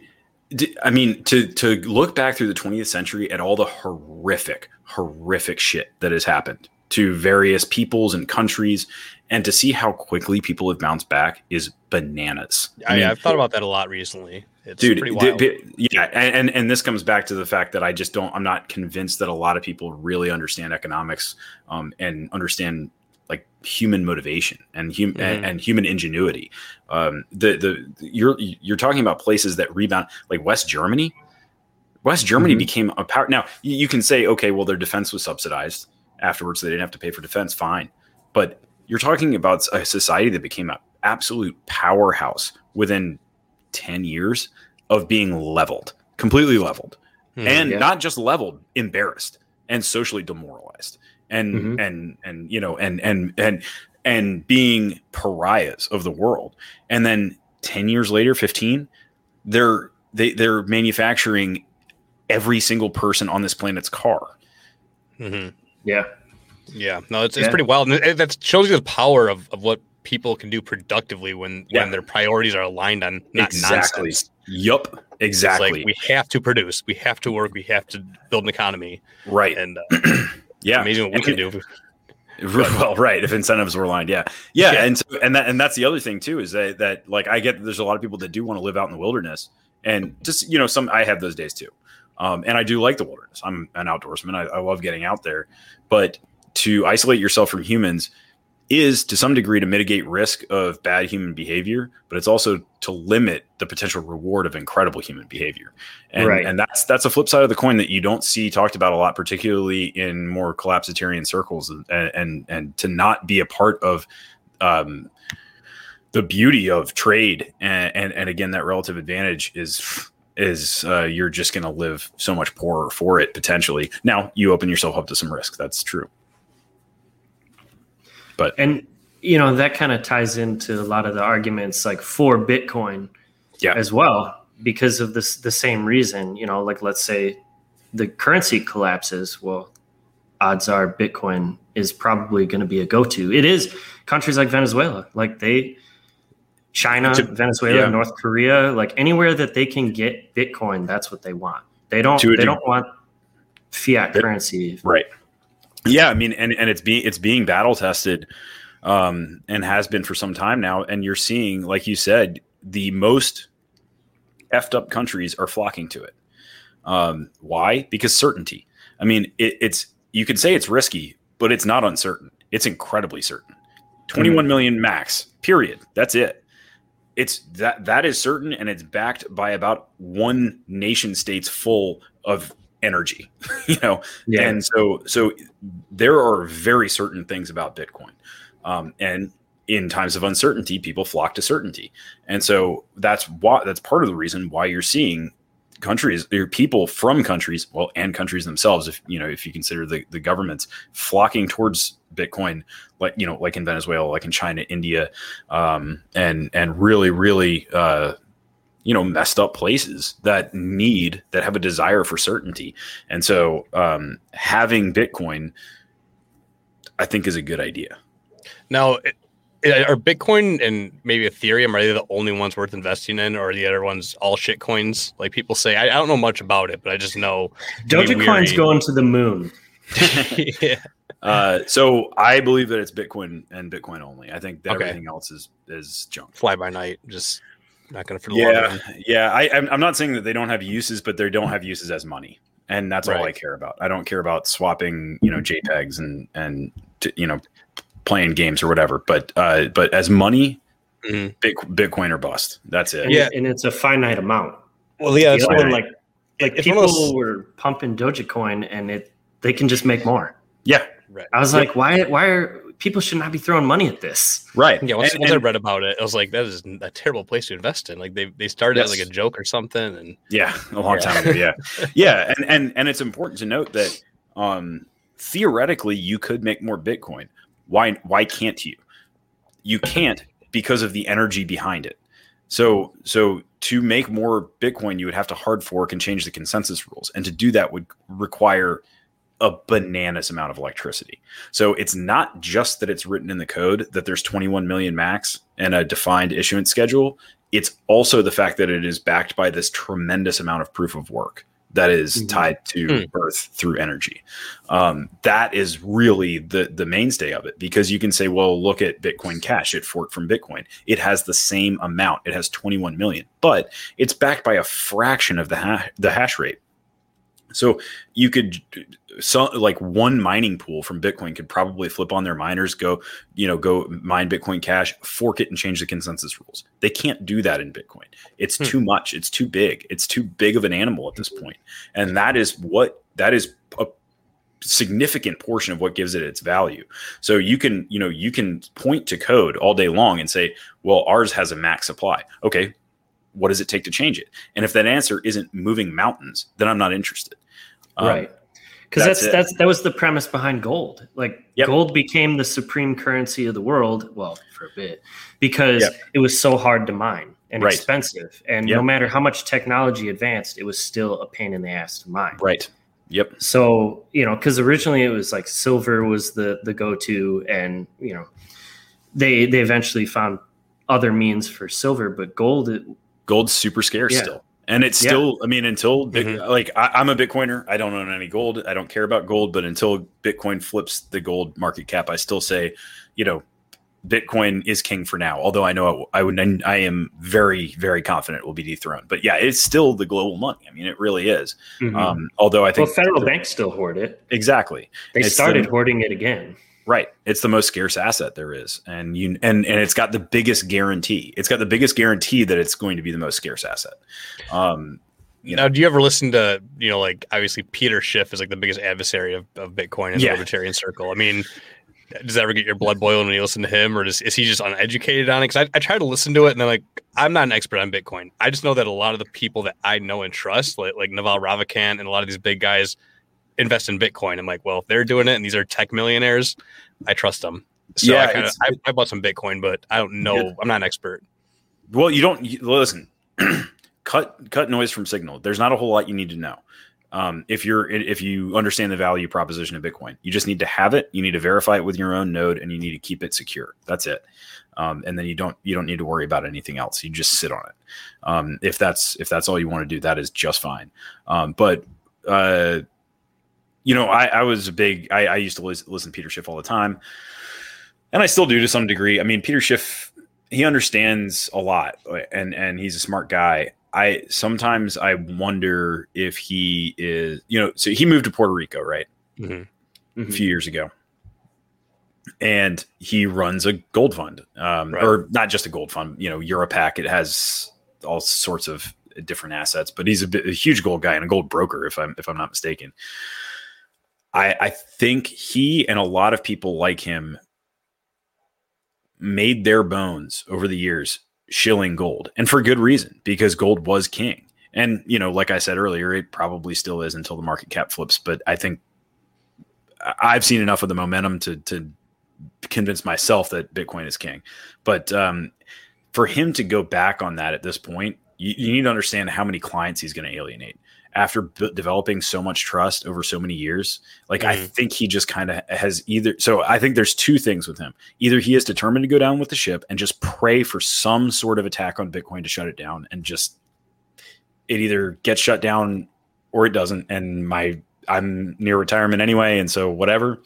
D- I mean, to to look back through the twentieth century at all the horrific, horrific shit that has happened to various peoples and countries, and to see how quickly people have bounced back is bananas. I mean, I, I've thought about that a lot recently. It's dude, pretty wild. D- d- yeah, and, and and this comes back to the fact that I just don't. I'm not convinced that a lot of people really understand economics um, and understand. like human motivation and human mm. and, and human ingenuity. Um, the, the, you're, you're talking about places that rebound, like West Germany, West Germany mm-hmm. became a power. Now you can say, okay, well, their defense was subsidized afterwards. So they didn't have to pay for defense. Fine. But you're talking about a society that became an absolute powerhouse within ten years of being leveled, completely leveled mm, and yeah. not just leveled, embarrassed and socially demoralized. and mm-hmm. and and you know and and and and being pariahs of the world. And then ten years later, fifteen, they're they, they're manufacturing every single person on this planet's car. Mm-hmm. Yeah. Yeah. No, it's, yeah. it's pretty wild. And that shows you the power of, of what people can do productively when, yeah. when their priorities are aligned on not exactly. nonsense. Yup. Exactly. It's like, we have to produce, we have to work, we have to build an economy. Right. And uh, yeah, amazing what we can do. Well, right. If incentives were aligned. Yeah. Yeah. yeah. And, so, and that, and that's the other thing too, is that, that like, I get, there's a lot of people that do want to live out in the wilderness, and just, you know, some, I have those days too. Um, and I do like the wilderness. I'm an outdoorsman. I, I love getting out there, but to isolate yourself from humans is to some degree to mitigate risk of bad human behavior, but it's also to limit the potential reward of incredible human behavior. And, right. and that's, that's a flip side of the coin that you don't see talked about a lot, particularly in more collapsitarian circles, and, and, and to not be a part of, um, the beauty of trade. And, and, and again, that relative advantage is, is, uh, you're just going to live so much poorer for it. Potentially. Now you open yourself up to some risk. That's true. But. And, you know, that kind of ties into a lot of the arguments like for Bitcoin yeah. as well, because of this, the same reason, you know, like, let's say the currency collapses. Well, odds are Bitcoin is probably going to be a go-to. It is countries like Venezuela, like they, China, to, Venezuela, yeah. North Korea, like anywhere that they can get Bitcoin, that's what they want. They don't, they don't want fiat it, currency. Right. Yeah, I mean, and, and it's being it's being battle tested, um, and has been for some time now. And you're seeing, like you said, the most effed up countries are flocking to it. Um, why? Because certainty. I mean, it, it's you could say it's risky, but it's not uncertain. It's incredibly certain. twenty-one mm-hmm. million max. Period. That's it. It's that that is certain, and it's backed by about one nation state's full of energy, you know, yeah. and so so there are very certain things about Bitcoin, um, and in times of uncertainty, people flock to certainty, and so that's why that's part of the reason why you're seeing countries or people from countries, well, and countries themselves, if you know, if you consider the the governments flocking towards Bitcoin, like you know, like in Venezuela, like in China, India, um, and and really, really. Uh, you know, messed up places that need, that have a desire for certainty. And so um, having Bitcoin, I think, is a good idea. Now, are Bitcoin and maybe Ethereum, are they the only ones worth investing in, or are the other ones all shit coins? Like people say, I, I don't know much about it, but I just know. Dogecoin's coins going to the moon. yeah. Uh, so I believe that it's Bitcoin and Bitcoin only. I think that okay. everything else is, is junk. Fly by night, just... Not going to for the yeah, long run. Yeah. I, I'm, I'm not saying that they don't have uses, but they don't have uses as money, and that's right. all I care about. I don't care about swapping, you know, JPEGs and and t- you know, playing games or whatever. But uh, but as money, mm-hmm. big, Bitcoin or bust. That's it. And, yeah, and it's a finite amount. Well, yeah, it's like like, like it's people almost... were pumping Dogecoin, and it they can just make more. Yeah, right. I was yeah. like, why why are people should not be throwing money at this. Right. Yeah. Once, and, once and, I read about it, I was like, that is a terrible place to invest in. Like they, they started yes. as like a joke or something. And yeah, a long yeah. time ago. Yeah. yeah. And, and, and it's important to note that um, theoretically you could make more Bitcoin. Why, why can't you? You can't because of the energy behind it. So, so to make more Bitcoin, you would have to hard fork and change the consensus rules. And to do that would require a bananas amount of electricity. So it's not just that it's written in the code that there's twenty-one million max and a defined issuance schedule. It's also the fact that it is backed by this tremendous amount of proof of work that is mm-hmm. tied to mm. Earth through energy. Um, that is really the, the mainstay of it, because you can say, well, look at Bitcoin Cash. It forked from Bitcoin. It has the same amount. It has twenty-one million, but it's backed by a fraction of the ha- the hash rate. So you could, so like one mining pool from Bitcoin could probably flip on their miners, go, you know, go mine Bitcoin Cash, fork it, and change the consensus rules. They can't do that in Bitcoin. It's hmm. too much. It's too big. It's too big of an animal at this point. And that is what, that is a significant portion of what gives it its value. So you can, you know, you can point to code all day long and say, well, ours has a max supply. Okay. What does it take to change it? And if that answer isn't moving mountains, then I'm not interested. Um, right. Because that's that's, that's that was the premise behind gold. Like yep. gold became the supreme currency of the world, well, for a bit, because yep. it was so hard to mine and right. expensive. And yep. no matter how much technology advanced, it was still a pain in the ass to mine. Right. Yep. So, you know, because originally it was like silver was the the go-to, and, you know, they they eventually found other means for silver, but gold... It, Gold's super scarce yeah. still. And it's yeah. still, I mean, until, Bit- mm-hmm. like, I, I'm a Bitcoiner. I don't own any gold. I don't care about gold. But until Bitcoin flips the gold market cap, I still say, you know, Bitcoin is king for now. Although I know I, I would, I am very, very confident it will be dethroned. But yeah, it's still the global money. I mean, it really is. Mm-hmm. Um, although I think well, federal banks still hoard it. Exactly. They it's started the, hoarding it again. Right. It's the most scarce asset there is. And you and, and it's got the biggest guarantee. It's got the biggest guarantee that it's going to be the most scarce asset. Um, you know. Now, do you ever listen to, you know, like obviously Peter Schiff is like the biggest adversary of, of Bitcoin in yeah. the libertarian circle. I mean, does that ever get your blood boiling when you listen to him, or does, is he just uneducated on it? Because I, I try to listen to it, and I'm like, I'm not an expert on Bitcoin. I just know that a lot of the people that I know and trust, like, like Naval Ravikant and a lot of these big guys, invest in Bitcoin. I'm like, well, if they're doing it and these are tech millionaires, I trust them. So yeah, I, kinda, I, I bought some Bitcoin, but I don't know. Yeah. I'm not an expert. Well, you don't you, listen, cut, cut noise from Signal. There's not a whole lot you need to know. Um, if you're, if you understand the value proposition of Bitcoin, you just need to have it. You need to verify it with your own node, and you need to keep it secure. That's it. Um, and then you don't, you don't need to worry about anything else. You just sit on it. Um, if that's, if that's all you want to do, that is just fine. Um, but, uh, You know, I, I was a big, I, I used to listen, listen to Peter Schiff all the time, and I still do to some degree. I mean, Peter Schiff, he understands a lot, and, and he's a smart guy. I sometimes I wonder if he is, you know, so he moved to Puerto Rico, right? Mm-hmm. Mm-hmm. A few years ago. And he runs a gold fund, um, right. or not just a gold fund, you know, Europac. It has all sorts of different assets, but he's a, a huge gold guy and a gold broker, if I'm, if I'm not mistaken. I, I think he and a lot of people like him made their bones over the years shilling gold, and for good reason, because gold was king. And, you know, like I said earlier, it probably still is until the market cap flips. But I think I've seen enough of the momentum to, to convince myself that Bitcoin is king. But um, for him to go back on that at this point, you, you need to understand how many clients he's going to alienate. After b- developing so much trust over so many years, like mm-hmm. I think he just kind of has either. So I think there's two things with him. Either he is determined to go down with the ship and just pray for some sort of attack on Bitcoin to shut it down, and just it either gets shut down or it doesn't. And my I'm near retirement anyway, and so whatever.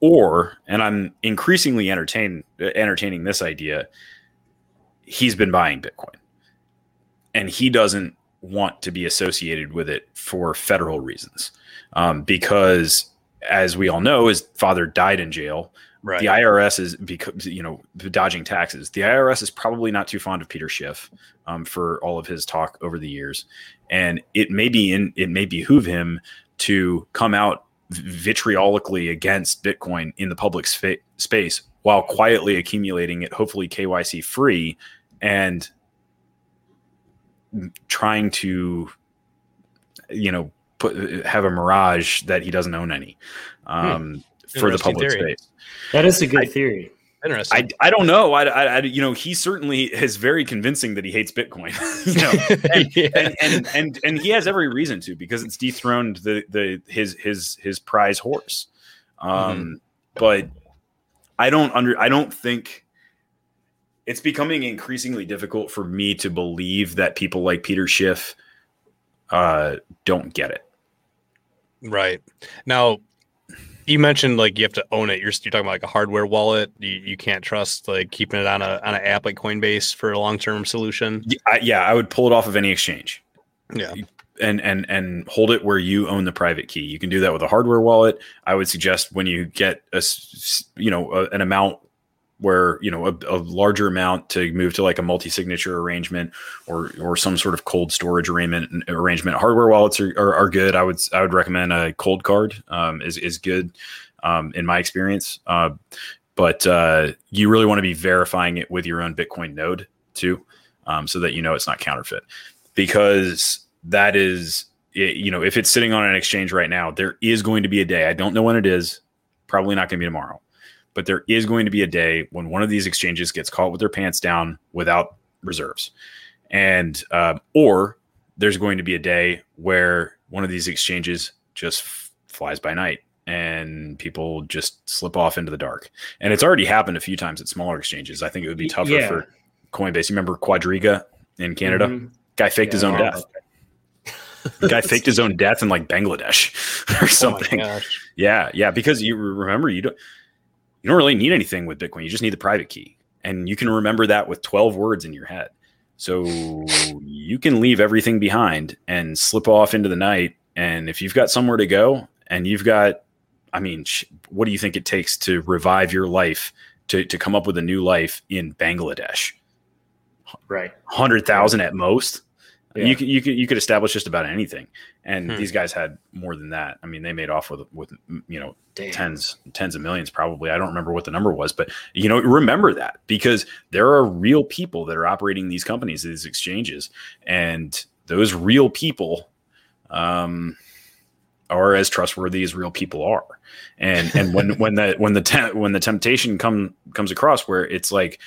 Or, and I'm increasingly entertain entertaining this idea, he's been buying Bitcoin, and he doesn't want to be associated with it for federal reasons. Um, because as we all know, his father died in jail. Right. The I R S is, because, you know, dodging taxes. The I R S is probably not too fond of Peter Schiff, um, for all of his talk over the years. And it may be in, it may behoove him to come out vitriolically against Bitcoin in the public sp- space while quietly accumulating it, hopefully K Y C free, and trying to, you know, put have a mirage that he doesn't own any, um, hmm. for the public theory. Space. That is a good I, theory. Interesting. I, I don't know. I, I, I, you know, he certainly is very convincing that he hates Bitcoin, you know, and, yeah. and, and, and, and he has every reason to, because it's dethroned the, the, his, his, his prize horse. Um, mm-hmm. But I don't under, I don't think, it's becoming increasingly difficult for me to believe that people like Peter Schiff uh, don't get it. Right. Now, you mentioned like you have to own it. You're, you're talking about like a hardware wallet. You, you can't trust like keeping it on a on an app like Coinbase for a long term solution. Yeah I, yeah, I would pull it off of any exchange. Yeah. And and and hold it where you own the private key. You can do that with a hardware wallet. I would suggest when you get a you know a, an amount. Where, you know, a, a larger amount to move to like a multi-signature arrangement or or some sort of cold storage arrangement. Arrangement hardware wallets are, are, are good. I would I would recommend a cold card um, is is good um, in my experience. Uh, but uh, you really want to be verifying it with your own Bitcoin node too, um, so that you know it's not counterfeit, because that is it, you know, if it's sitting on an exchange right now, there is going to be a day. I don't know when it is. Probably not going to be tomorrow. But there is going to be a day when one of these exchanges gets caught with their pants down without reserves. And uh, or there's going to be a day where one of these exchanges just f- flies by night and people just slip off into the dark. And it's already happened a few times at smaller exchanges. I think it would be tougher yeah. for Coinbase. You remember Quadriga in Canada? Mm-hmm. Guy faked yeah, his own wow. death. The guy faked his own death in like Bangladesh or something. Oh yeah. Yeah. Because you remember, you don't, you don't really need anything with Bitcoin. You just need the private key, and you can remember that with twelve words in your head. So you can leave everything behind and slip off into the night. And if you've got somewhere to go and you've got, I mean, sh- what do you think it takes to revive your life, to, to come up with a new life in Bangladesh? Right. one hundred thousand at most. Yeah. You could you could you could establish just about anything, and hmm. these guys had more than that. I mean, they made off with with you know Damn. tens tens of millions probably. I don't remember what the number was, but you know, remember that, because there are real people that are operating these companies, these exchanges, and those real people um, are as trustworthy as real people are. And and when when the when the te- when the temptation come comes across where it's like,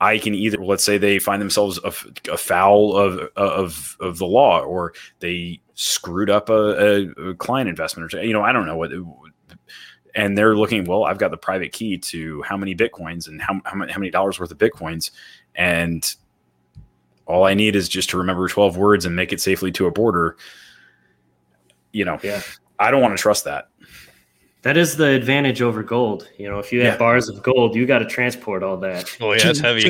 I can either, let's say they find themselves afoul of, of, of the law, or they screwed up a, a client investment, or, you know, I don't know what, and they're looking, well, I've got the private key to how many Bitcoins and how, how many, how many dollars worth of Bitcoins. And all I need is just to remember twelve words and make it safely to a border. You know, yeah. I don't want to trust that. That is the advantage over gold. You know, if you have yeah. bars of gold, you got to transport all that. Oh yeah, it's heavy.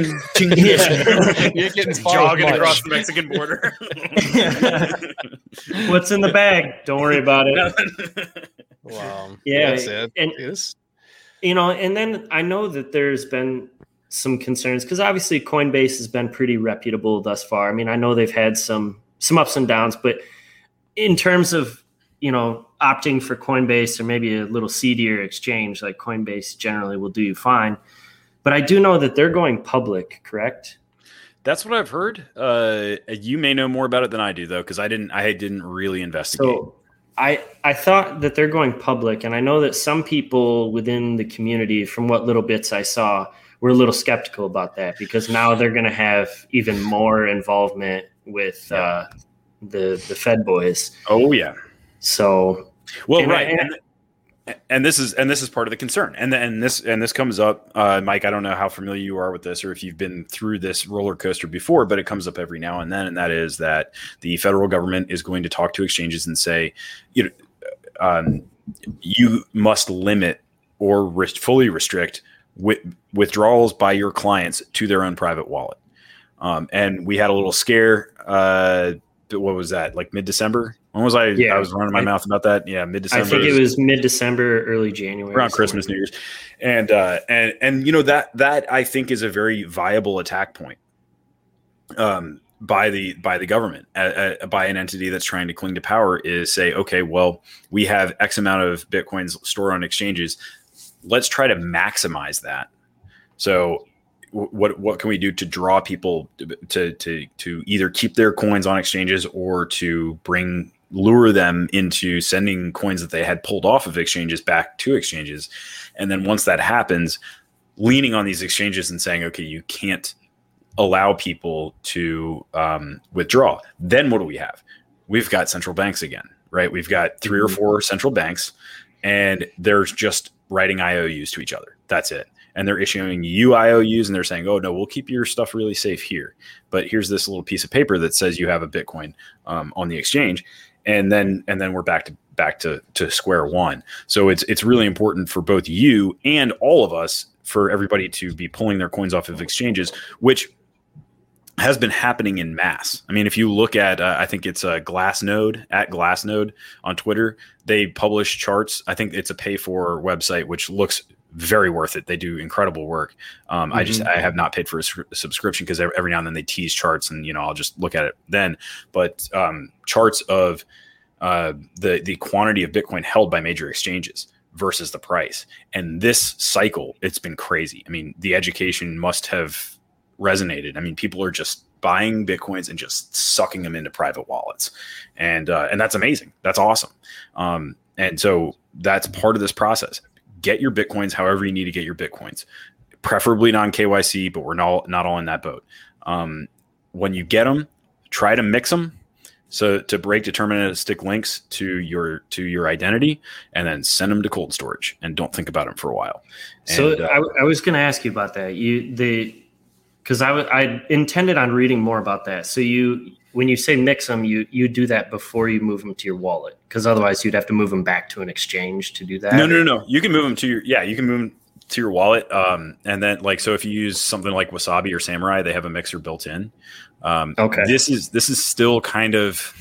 yeah. You're getting jogging across the Mexican border. What's in the bag? Don't worry about it. Wow. Yeah, that's it. And yes. you know, and then I know that there's been some concerns because obviously Coinbase has been pretty reputable thus far. I mean, I know they've had some some ups and downs, but in terms of you know, opting for Coinbase or maybe a little seedier exchange like Coinbase generally will do you fine. But I do know that they're going public, correct? That's what I've heard. Uh, you may know more about it than I do, though, because I didn't I didn't really investigate. So I, I thought that they're going public, and I know that some people within the community, from what little bits I saw, were a little skeptical about that, because now they're going to have even more involvement with uh, the, the Fed boys. Oh, yeah. So, well, and right. I, and, and this is, and this is part of the concern. And and this, and this comes up, uh, Mike, I don't know how familiar you are with this or if you've been through this roller coaster before, but it comes up every now and then. And that is that the federal government is going to talk to exchanges and say, you know, um, you must limit or rest, fully restrict with, withdrawals by your clients to their own private wallet. Um, and we had a little scare, uh, what was that, like mid-December? When was I? Yeah, I was running my I, mouth about that. Yeah, mid-December. I think it was mid-December, early January, around Christmas, New Year's, and uh, and and you know that that I think is a very viable attack point um, by the by the government, uh, uh, by an entity that's trying to cling to power, is say, okay, well, we have X amount of Bitcoins stored on exchanges. Let's try to maximize that. So. What what can we do to draw people to to to either keep their coins on exchanges or to bring lure them into sending coins that they had pulled off of exchanges back to exchanges, and then once that happens, leaning on these exchanges and saying, okay, you can't allow people to um, withdraw. Then what do we have? We've got central banks again, right? We've got three or four central banks, and they're just writing I O Us to each other. That's it. And they're issuing you I O Us, and they're saying, oh, no, we'll keep your stuff really safe here. But here's this little piece of paper that says you have a Bitcoin um, on the exchange. And then and then we're back to back to, to square one. So it's it's really important for both you and all of us, for everybody to be pulling their coins off of exchanges, which has been happening in mass. I mean, if you look at, uh, I think it's uh, Glassnode, at Glassnode on Twitter, they publish charts. I think it's a pay-for website, which looks very worth it. They do incredible work. Um, mm-hmm. I just, I have not paid for a, su- a subscription because every now and then they tease charts and, you know, I'll just look at it then, but um, charts of uh, the, the quantity of Bitcoin held by major exchanges versus the price. And this cycle, it's been crazy. I mean, the education must have resonated. I mean, people are just buying Bitcoins and just sucking them into private wallets. And, uh, and that's amazing. That's awesome. Um, and so that's part of this process. Get your Bitcoins however you need to get your Bitcoins, preferably non K Y C, but we're not, not all in that boat. Um, when you get them, try to mix them. So to break deterministic links to your to your identity, and then send them to cold storage and don't think about them for a while. And, so uh, I, I was going to ask you about that. You the because I, w- I intended on reading more about that. So you when you say mix them, you you do that before you move them to your wallet, because otherwise you'd have to move them back to an exchange to do that. No, no, no, no. You can move them to your yeah. You can move them to your wallet, um, and then like so if you use something like Wasabi or Samurai, they have a mixer built in. Um, okay. This is this is still kind of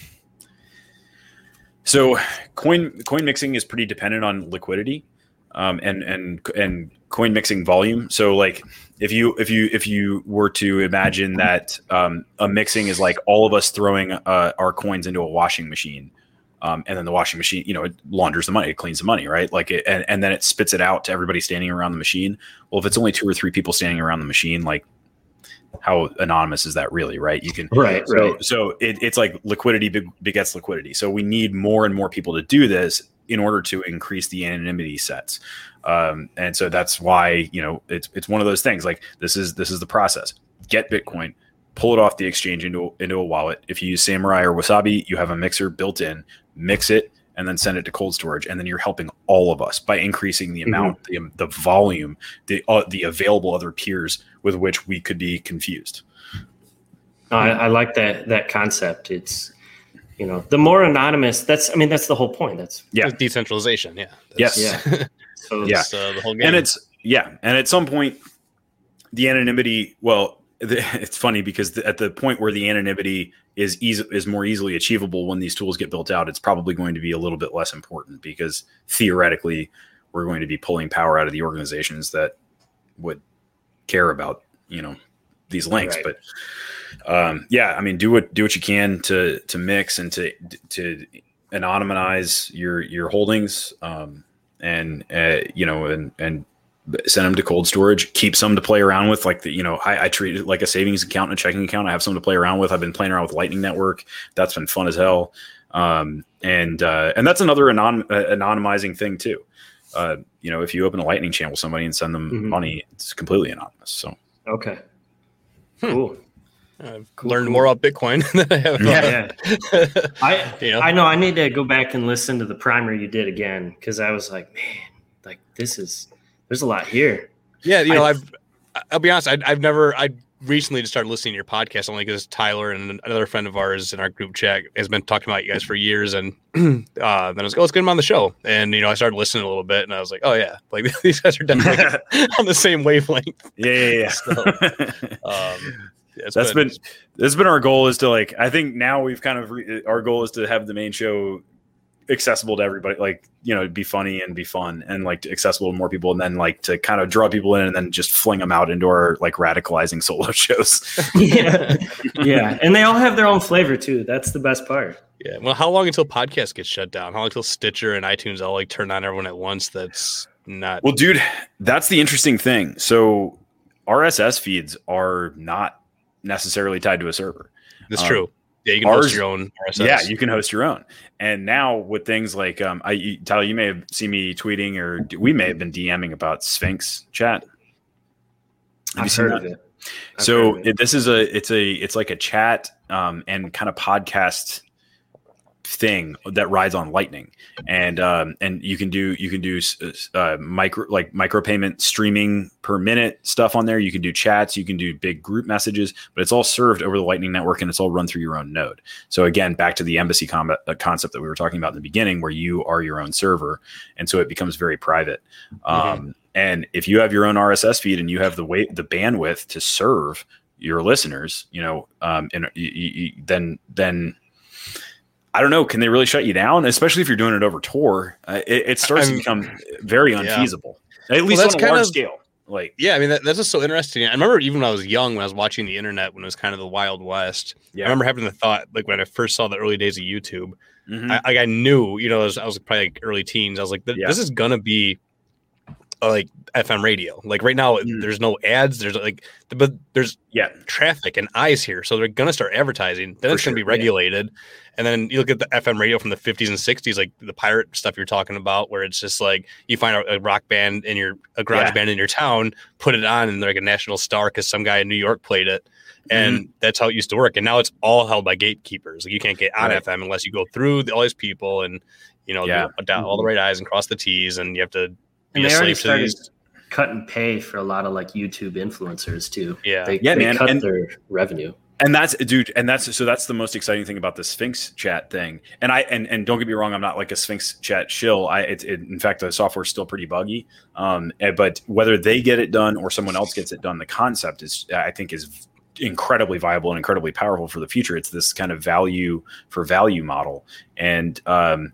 so coin coin mixing is pretty dependent on liquidity, um, and and and coin mixing volume. So like if you if you if you were to imagine that um, a mixing is like all of us throwing uh, our coins into a washing machine. Um, and then the washing machine, you know, it launders the money, it cleans the money, right? Like, it, and, and then it spits it out to everybody standing around the machine. Well, if it's only two or three people standing around the machine, like how anonymous is that really, right? You can, right. So, right. so it, it's like liquidity begets liquidity. So we need more and more people to do this in order to increase the anonymity sets. Um, and so that's why, you know, it's, it's one of those things like this is, this is the process. Get Bitcoin. Pull it off the exchange into, into a wallet. If you use Samurai or Wasabi, you have a mixer built in, mix it, and then send it to cold storage. And then you're helping all of us by increasing the amount, mm-hmm. the, the volume, the uh, the available other peers with which we could be confused. I, I like that that concept. It's, you know, the more anonymous, that's, I mean, that's the whole point. That's yeah. decentralization. Yeah. That's, yes. Yeah. So that's yeah. Uh, the whole game. And it's, yeah. And at some point, the anonymity, well, it's funny because the, at the point where the anonymity is easy, is more easily achievable when these tools get built out, it's probably going to be a little bit less important because theoretically we're going to be pulling power out of the organizations that would care about, you know, these links. Right. But um, yeah, I mean, do what, do what you can to, to mix and to, to anonymize your, your holdings um, and, uh, you know, and, and, send them to cold storage, keep some to play around with. Like the, you know, I, I treat it like a savings account and a checking account. I have some to play around with. I've been playing around with Lightning Network. That's been fun as hell. Um, and, uh, and that's another anon- uh, anonymizing thing too. Uh, you know, if you open a Lightning channel with somebody and send them mm-hmm. money, it's completely anonymous. So, okay. Cool. Hmm. I've learned more about Bitcoin than I have. Yeah, yeah. I, you know. I know I need to go back and listen to the primer you did again. Cause I was like, man, like this is, there's a lot here. Yeah, you know, I, I've I'll be honest, I, I've never I recently just started listening to your podcast only because Tyler and another friend of ours in our group chat has been talking about you guys for years, and uh, then I was like, oh, let's get him on the show, and you know, I started listening a little bit, and I was like, oh yeah, like these guys are definitely on the same wavelength. Yeah, yeah, yeah. So, um, yeah, that's been, been that's been our goal is to like I think now we've kind of re- our goal is to have the main show accessible to everybody, like, you know, be funny and be fun and like accessible to more people, and then like to kind of draw people in and then just fling them out into our like radicalizing solo shows. Yeah. Yeah. And they all have their own flavor too. That's the best part. Yeah. Well, how long until podcasts get shut down? How long until Stitcher and iTunes all like turn on everyone at once? That's not. Well, dude, that's the interesting thing. So R S S feeds are not necessarily tied to a server. That's um, true. Yeah, you can Ours, host your own R S S. Yeah, you can host your own. And now with things like, um, I, Tyler, you may have seen me tweeting or we may have been DMing about Sphinx chat. Have I've heard of it. I've so heard of it. It, this is a, it's a, it's like a chat um, and kind of podcast thing that rides on Lightning, and um, and you can do you can do uh, micro like micropayment streaming per minute stuff on there. You can do chats, you can do big group messages, but it's all served over the Lightning Network and it's all run through your own node. So again, back to the embassy com- concept that we were talking about in the beginning, where you are your own server, and so it becomes very private. Um, mm-hmm. And if you have your own R S S feed and you have the way the bandwidth to serve your listeners, you know, um, and you, you, then then. I don't know. Can they really shut you down? Especially if you're doing it over Tor, uh, it, it starts I'm, to become very unfeasible. Yeah. At least well, on a large of, scale. Like, yeah, I mean that, that's just so interesting. I remember even when I was young, when I was watching the internet, when it was kind of the Wild West. Yeah. I remember having the thought, like when I first saw the early days of YouTube, mm-hmm. I, I knew, you know, I was, I was probably like early teens. I was like, this, yeah. this is gonna be like F M radio. Like right now, mm. there's no ads. There's like, but there's yeah traffic and eyes here, so they're gonna start advertising. Then For it's sure. gonna be regulated, yeah. and then you look at the F M radio from the fifties and sixties, like the pirate stuff you're talking about, where it's just like you find a, a rock band in your a garage yeah. band in your town, put it on, and they're like a national star because some guy in New York played it, and mm. that's how it used to work. And now it's all held by gatekeepers. Like you can't get on right. F M unless you go through the, all these people and you know yeah. do, down mm-hmm. all the right eyes and cross the T's, and you have to. And they already started these. cut and pay for a lot of like YouTube influencers too. Yeah, they, yeah, they man. cut and, their revenue. And that's dude. And that's so that's the most exciting thing about the Sphinx chat thing. And I and, and don't get me wrong, I'm not like a Sphinx chat shill. I it, it, in fact the software's still pretty buggy. Um, but whether they get it done or someone else gets it done, the concept is I think is incredibly viable and incredibly powerful for the future. It's this kind of value for value model, and um.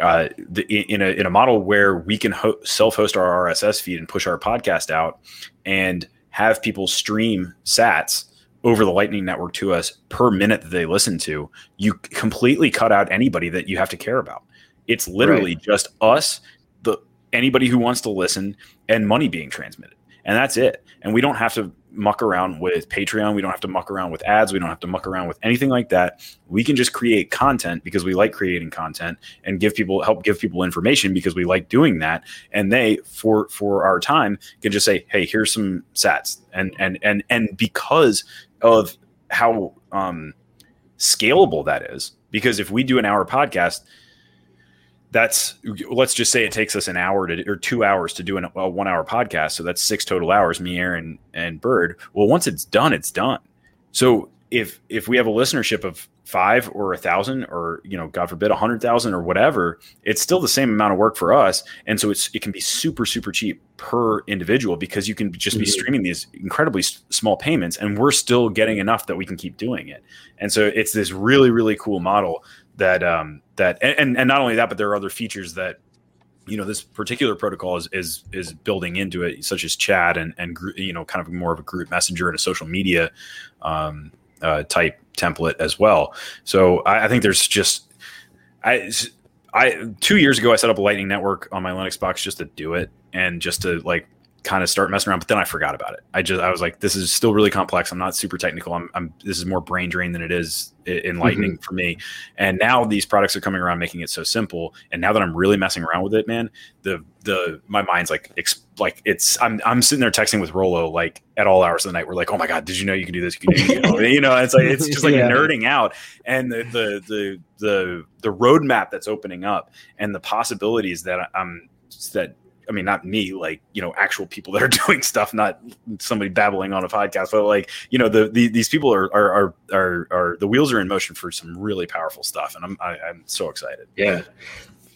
Uh, the, in a in a model where we can ho- self-host our R S S feed and push our podcast out and have people stream sats over the Lightning Network to us per minute that they listen to, you completely cut out anybody that you have to care about. It's literally right. just us, the anybody who wants to listen, and money being transmitted. And that's it. And we don't have to muck around with Patreon. We don't have to muck around with ads. We don't have to muck around with anything like that. We can just create content because we like creating content and give people help give people information because we like doing that. And they, for for our time, can just say, hey, here's some sats. And and and and because of how um, scalable that is, because if we do an hour podcast, that's let's just say it takes us an hour to or two hours to do an, a one hour podcast. So that's six total hours, me, Aaron, and Bird. Well, once it's done, it's done. So if if we have a listenership of five or a thousand or, you know, God forbid, a hundred thousand or whatever, it's still the same amount of work for us. And so it's it can be super, super cheap per individual because you can just be streaming these incredibly s- small payments and we're still getting enough that we can keep doing it. And so it's this really, really cool model that um that and and not only that, but there are other features that, you know, this particular protocol is is is building into it, such as chat and and you know kind of more of a group messenger and a social media um uh type template as well. So I, I think there's just I I two years ago I set up a Lightning Network on my Linux box just to do it and just to like kind of start messing around, but then I forgot about it. I just I was like, this is still really complex. I'm not super technical. I'm, I'm this is more brain drain than it is enlightening mm-hmm. for me. And now these products are coming around, making it so simple. And now that I'm really messing around with it, man, the the my mind's like exp- like it's I'm I'm sitting there texting with Rolo like at all hours of the night. We're like, oh my god, did you know you can do this? You can do, you know, you know, it's like it's just like yeah. nerding out. And the the the the the roadmap that's opening up and the possibilities that I'm that. I mean, not me, like, you know, actual people that are doing stuff, not somebody babbling on a podcast, but like, you know, the, the these people are, are, are, are, are, the wheels are in motion for some really powerful stuff. And I'm, I, I'm so excited. Yeah.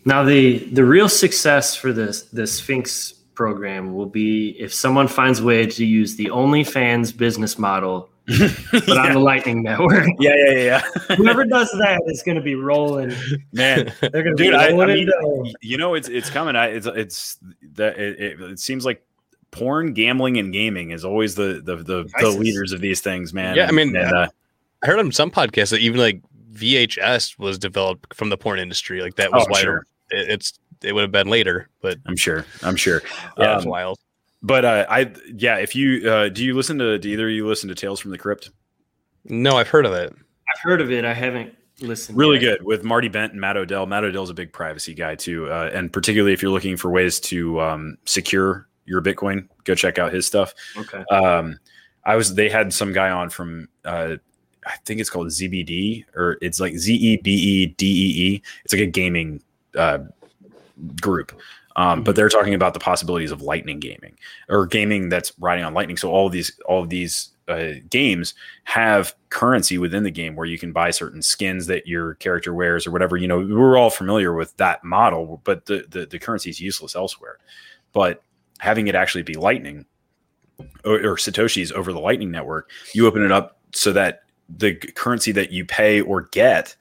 Now the, the real success for this, this Sphinx program will be if someone finds a way to use the OnlyFans business model, but yeah. on the Lightning Network. Yeah, yeah, yeah. yeah. Whoever does that is going to be rolling, man. They're going to be rolling. I mean, it you know, it's it's coming. I, it's it's that it, it, it seems like porn, gambling, and gaming is always the the the, the leaders of these things, man. Yeah, I mean, and, uh, I heard on some podcasts that even like V H S was developed from the porn industry. Like that was oh, why sure. it, it's it would have been later, but I'm sure. I'm sure. Yeah, um, it's wild. But uh, I, yeah, if you, uh, do you listen to, do either of you listen to Tales from the Crypt? No, I've heard of it. I've heard of it. I haven't listened. Really yet. Good with Marty Bent and Matt Odell. Matt Odell's a big privacy guy too. Uh, and particularly if you're looking for ways to um, secure your Bitcoin, go check out his stuff. Okay. Um, I was, they had some guy on from, uh, I think it's called ZEBEDEE or it's like Z E B E D E E. It's like a gaming uh, group. Um, but they're talking about the possibilities of Lightning gaming or gaming that's riding on Lightning. So all of these, all of these uh, games have currency within the game where you can buy certain skins that your character wears or whatever. You know, we're all familiar with that model, but the the, the currency is useless elsewhere. But having it actually be Lightning or, or Satoshis over the Lightning Network, you open it up so that the currency that you pay or get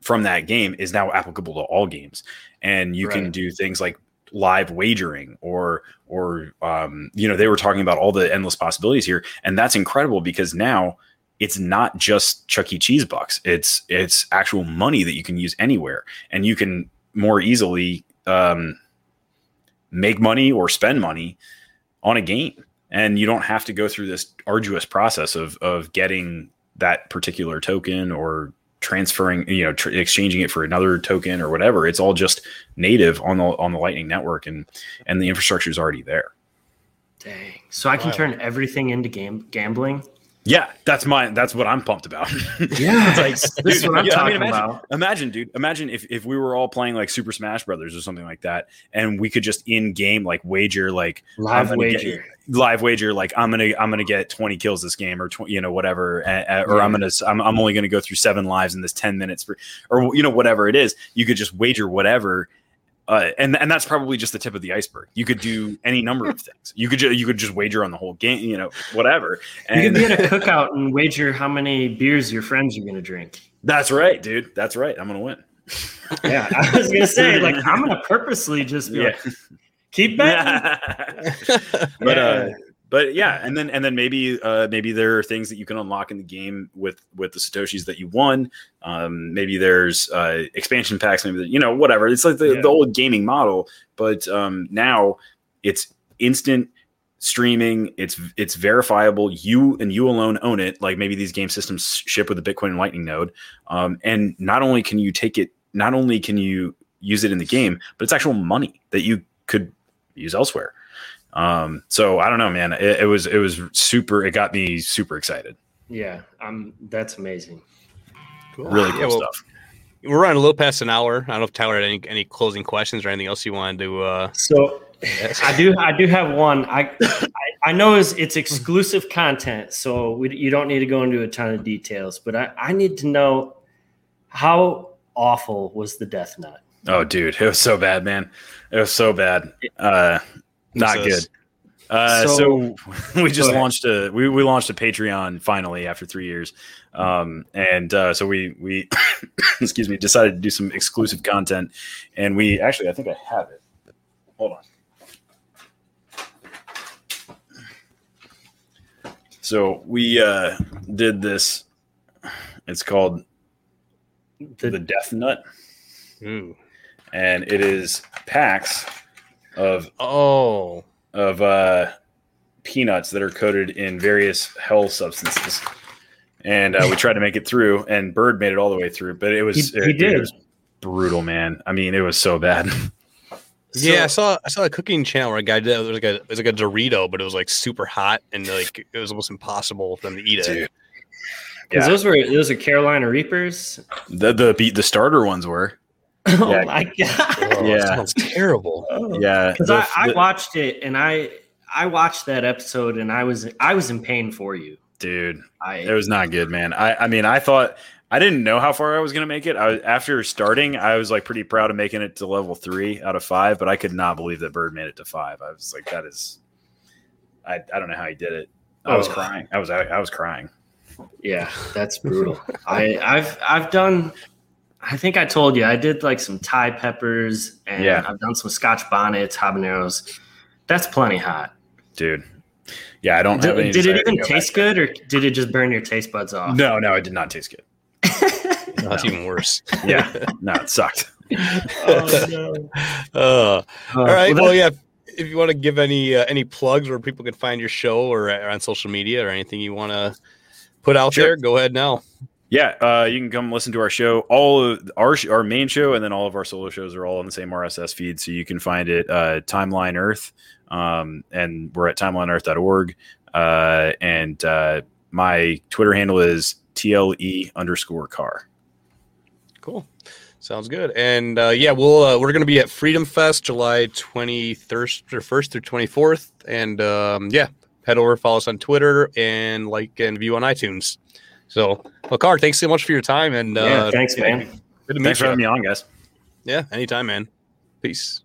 from that game is now applicable to all games, and you right. can do things like live wagering or or um you know they were talking about all the endless possibilities here. And that's incredible because now it's not just Chuck E. Cheese bucks, it's it's actual money that you can use anywhere, and you can more easily um make money or spend money on a game. And you don't have to go through this arduous process of of getting that particular token or transferring, you know, tr- exchanging it for another token or whatever. It's all just native on the on the Lightning Network, and and the infrastructure is already there. Dang! So I can wow. turn everything into game gambling. Yeah, that's my that's what I'm pumped about. Yeah, like, this dude, is what I'm yeah, talking I mean, imagine, about. Imagine, dude, imagine if if we were all playing like Super Smash Brothers or something like that, and we could just in game like wager like live wager, get, live wager like I'm gonna I'm gonna get twenty kills this game or tw- you know whatever, uh, or yeah. I'm gonna I'm I'm only gonna go through seven lives in this ten minutes for, or you know whatever it is. You could just wager whatever. Uh, and and that's probably just the tip of the iceberg. You could do any number of things. You could ju- you could just wager on the whole game, you know, whatever. And you could be at a cookout and wager how many beers your friends are going to drink. That's right, dude. That's right. I'm going to win. Yeah, I was going to say, like, I'm going to purposely just be yeah. like, keep betting. Yeah. but uh, but yeah, and then and then maybe uh, maybe there are things that you can unlock in the game with with the Satoshis that you won. Um, maybe there's uh, expansion packs, maybe, you know, whatever. It's like the, yeah. the old gaming model, but um, now it's instant streaming. It's it's verifiable. You and you alone own it. Like maybe these game systems ship with a Bitcoin and Lightning node. Um, and not only can you take it, not only can you use it in the game, but it's actual money that you could use elsewhere. Um, so I don't know, man, it, it was, it was super, it got me super excited. Yeah. Um, that's amazing. Cool. Really cool yeah, well, stuff. We're running a little past an hour. I don't know if Tyler had any, any closing questions or anything else you wanted to, uh, so ask. I do, I do have one. I, I, I know it's, it's exclusive content, so we, you don't need to go into a ton of details, but I, I need to know how awful was the death knot? Oh dude, it was so bad, man. It was so bad. Uh, Not good. Uh, so, so we just launched a we, we launched a Patreon finally after three years, um, and uh, so we we excuse me decided to do some exclusive content, and we actually I think I have it. Hold on. So we uh, did this. It's called the, the Death Nut, ooh. And it is packs. Of oh of uh peanuts that are coated in various hell substances, and uh, we tried to make it through, and Bird made it all the way through, but it was he, it, he did. It was brutal, man. I mean, it was so bad. So, yeah, I saw I saw a cooking channel where a guy did it was like a it was like a Dorito, but it was like super hot and like it was almost impossible for them to eat dude. It. Yeah, those were those are Carolina Reapers. The the the starter ones were. Oh yeah. My god! Oh, yeah, that sounds terrible. Oh. Yeah, because I, I watched it and I I watched that episode and I was I was in pain for you, dude. I, it was not good, man. I I mean I thought I didn't know how far I was gonna make it. I was, after starting, I was like pretty proud of making it to level three out of five, but I could not believe that Bird made it to five. I was like, that is, I I don't know how he did it. I oh. was crying. I was I, I was crying. Yeah, that's brutal. I I've I've done. I think I told you I did like some Thai peppers and yeah. I've done some Scotch bonnets, habaneros. That's plenty hot, dude. Yeah, I don't. Did, have any did it even go taste good, or did it just burn your taste buds off? No, no, it did not taste good. No. That's even worse. Yeah, no, it sucked. Oh no. Uh, uh, all right. Well, well yeah. If you want to give any uh, any plugs where people can find your show or, or on social media or anything you want to put out sure. there, go ahead now. Yeah, uh, you can come listen to our show. All of our our main show and then all of our solo shows are all on the same R S S feed, so you can find it uh, Timeline Earth, um, and we're at timeline earth dot org. Uh, and uh, my Twitter handle is tle underscore car. Cool, sounds good. And uh, yeah, we'll uh, we're going to be at Freedom Fest July twenty first or first through twenty fourth. And um, yeah, head over, follow us on Twitter, and like and view on iTunes. So, well, Carr, thanks so much for your time. And yeah, uh, thanks, man. Good to meet you. Thanks for having me on, guys. Yeah, anytime, man. Peace.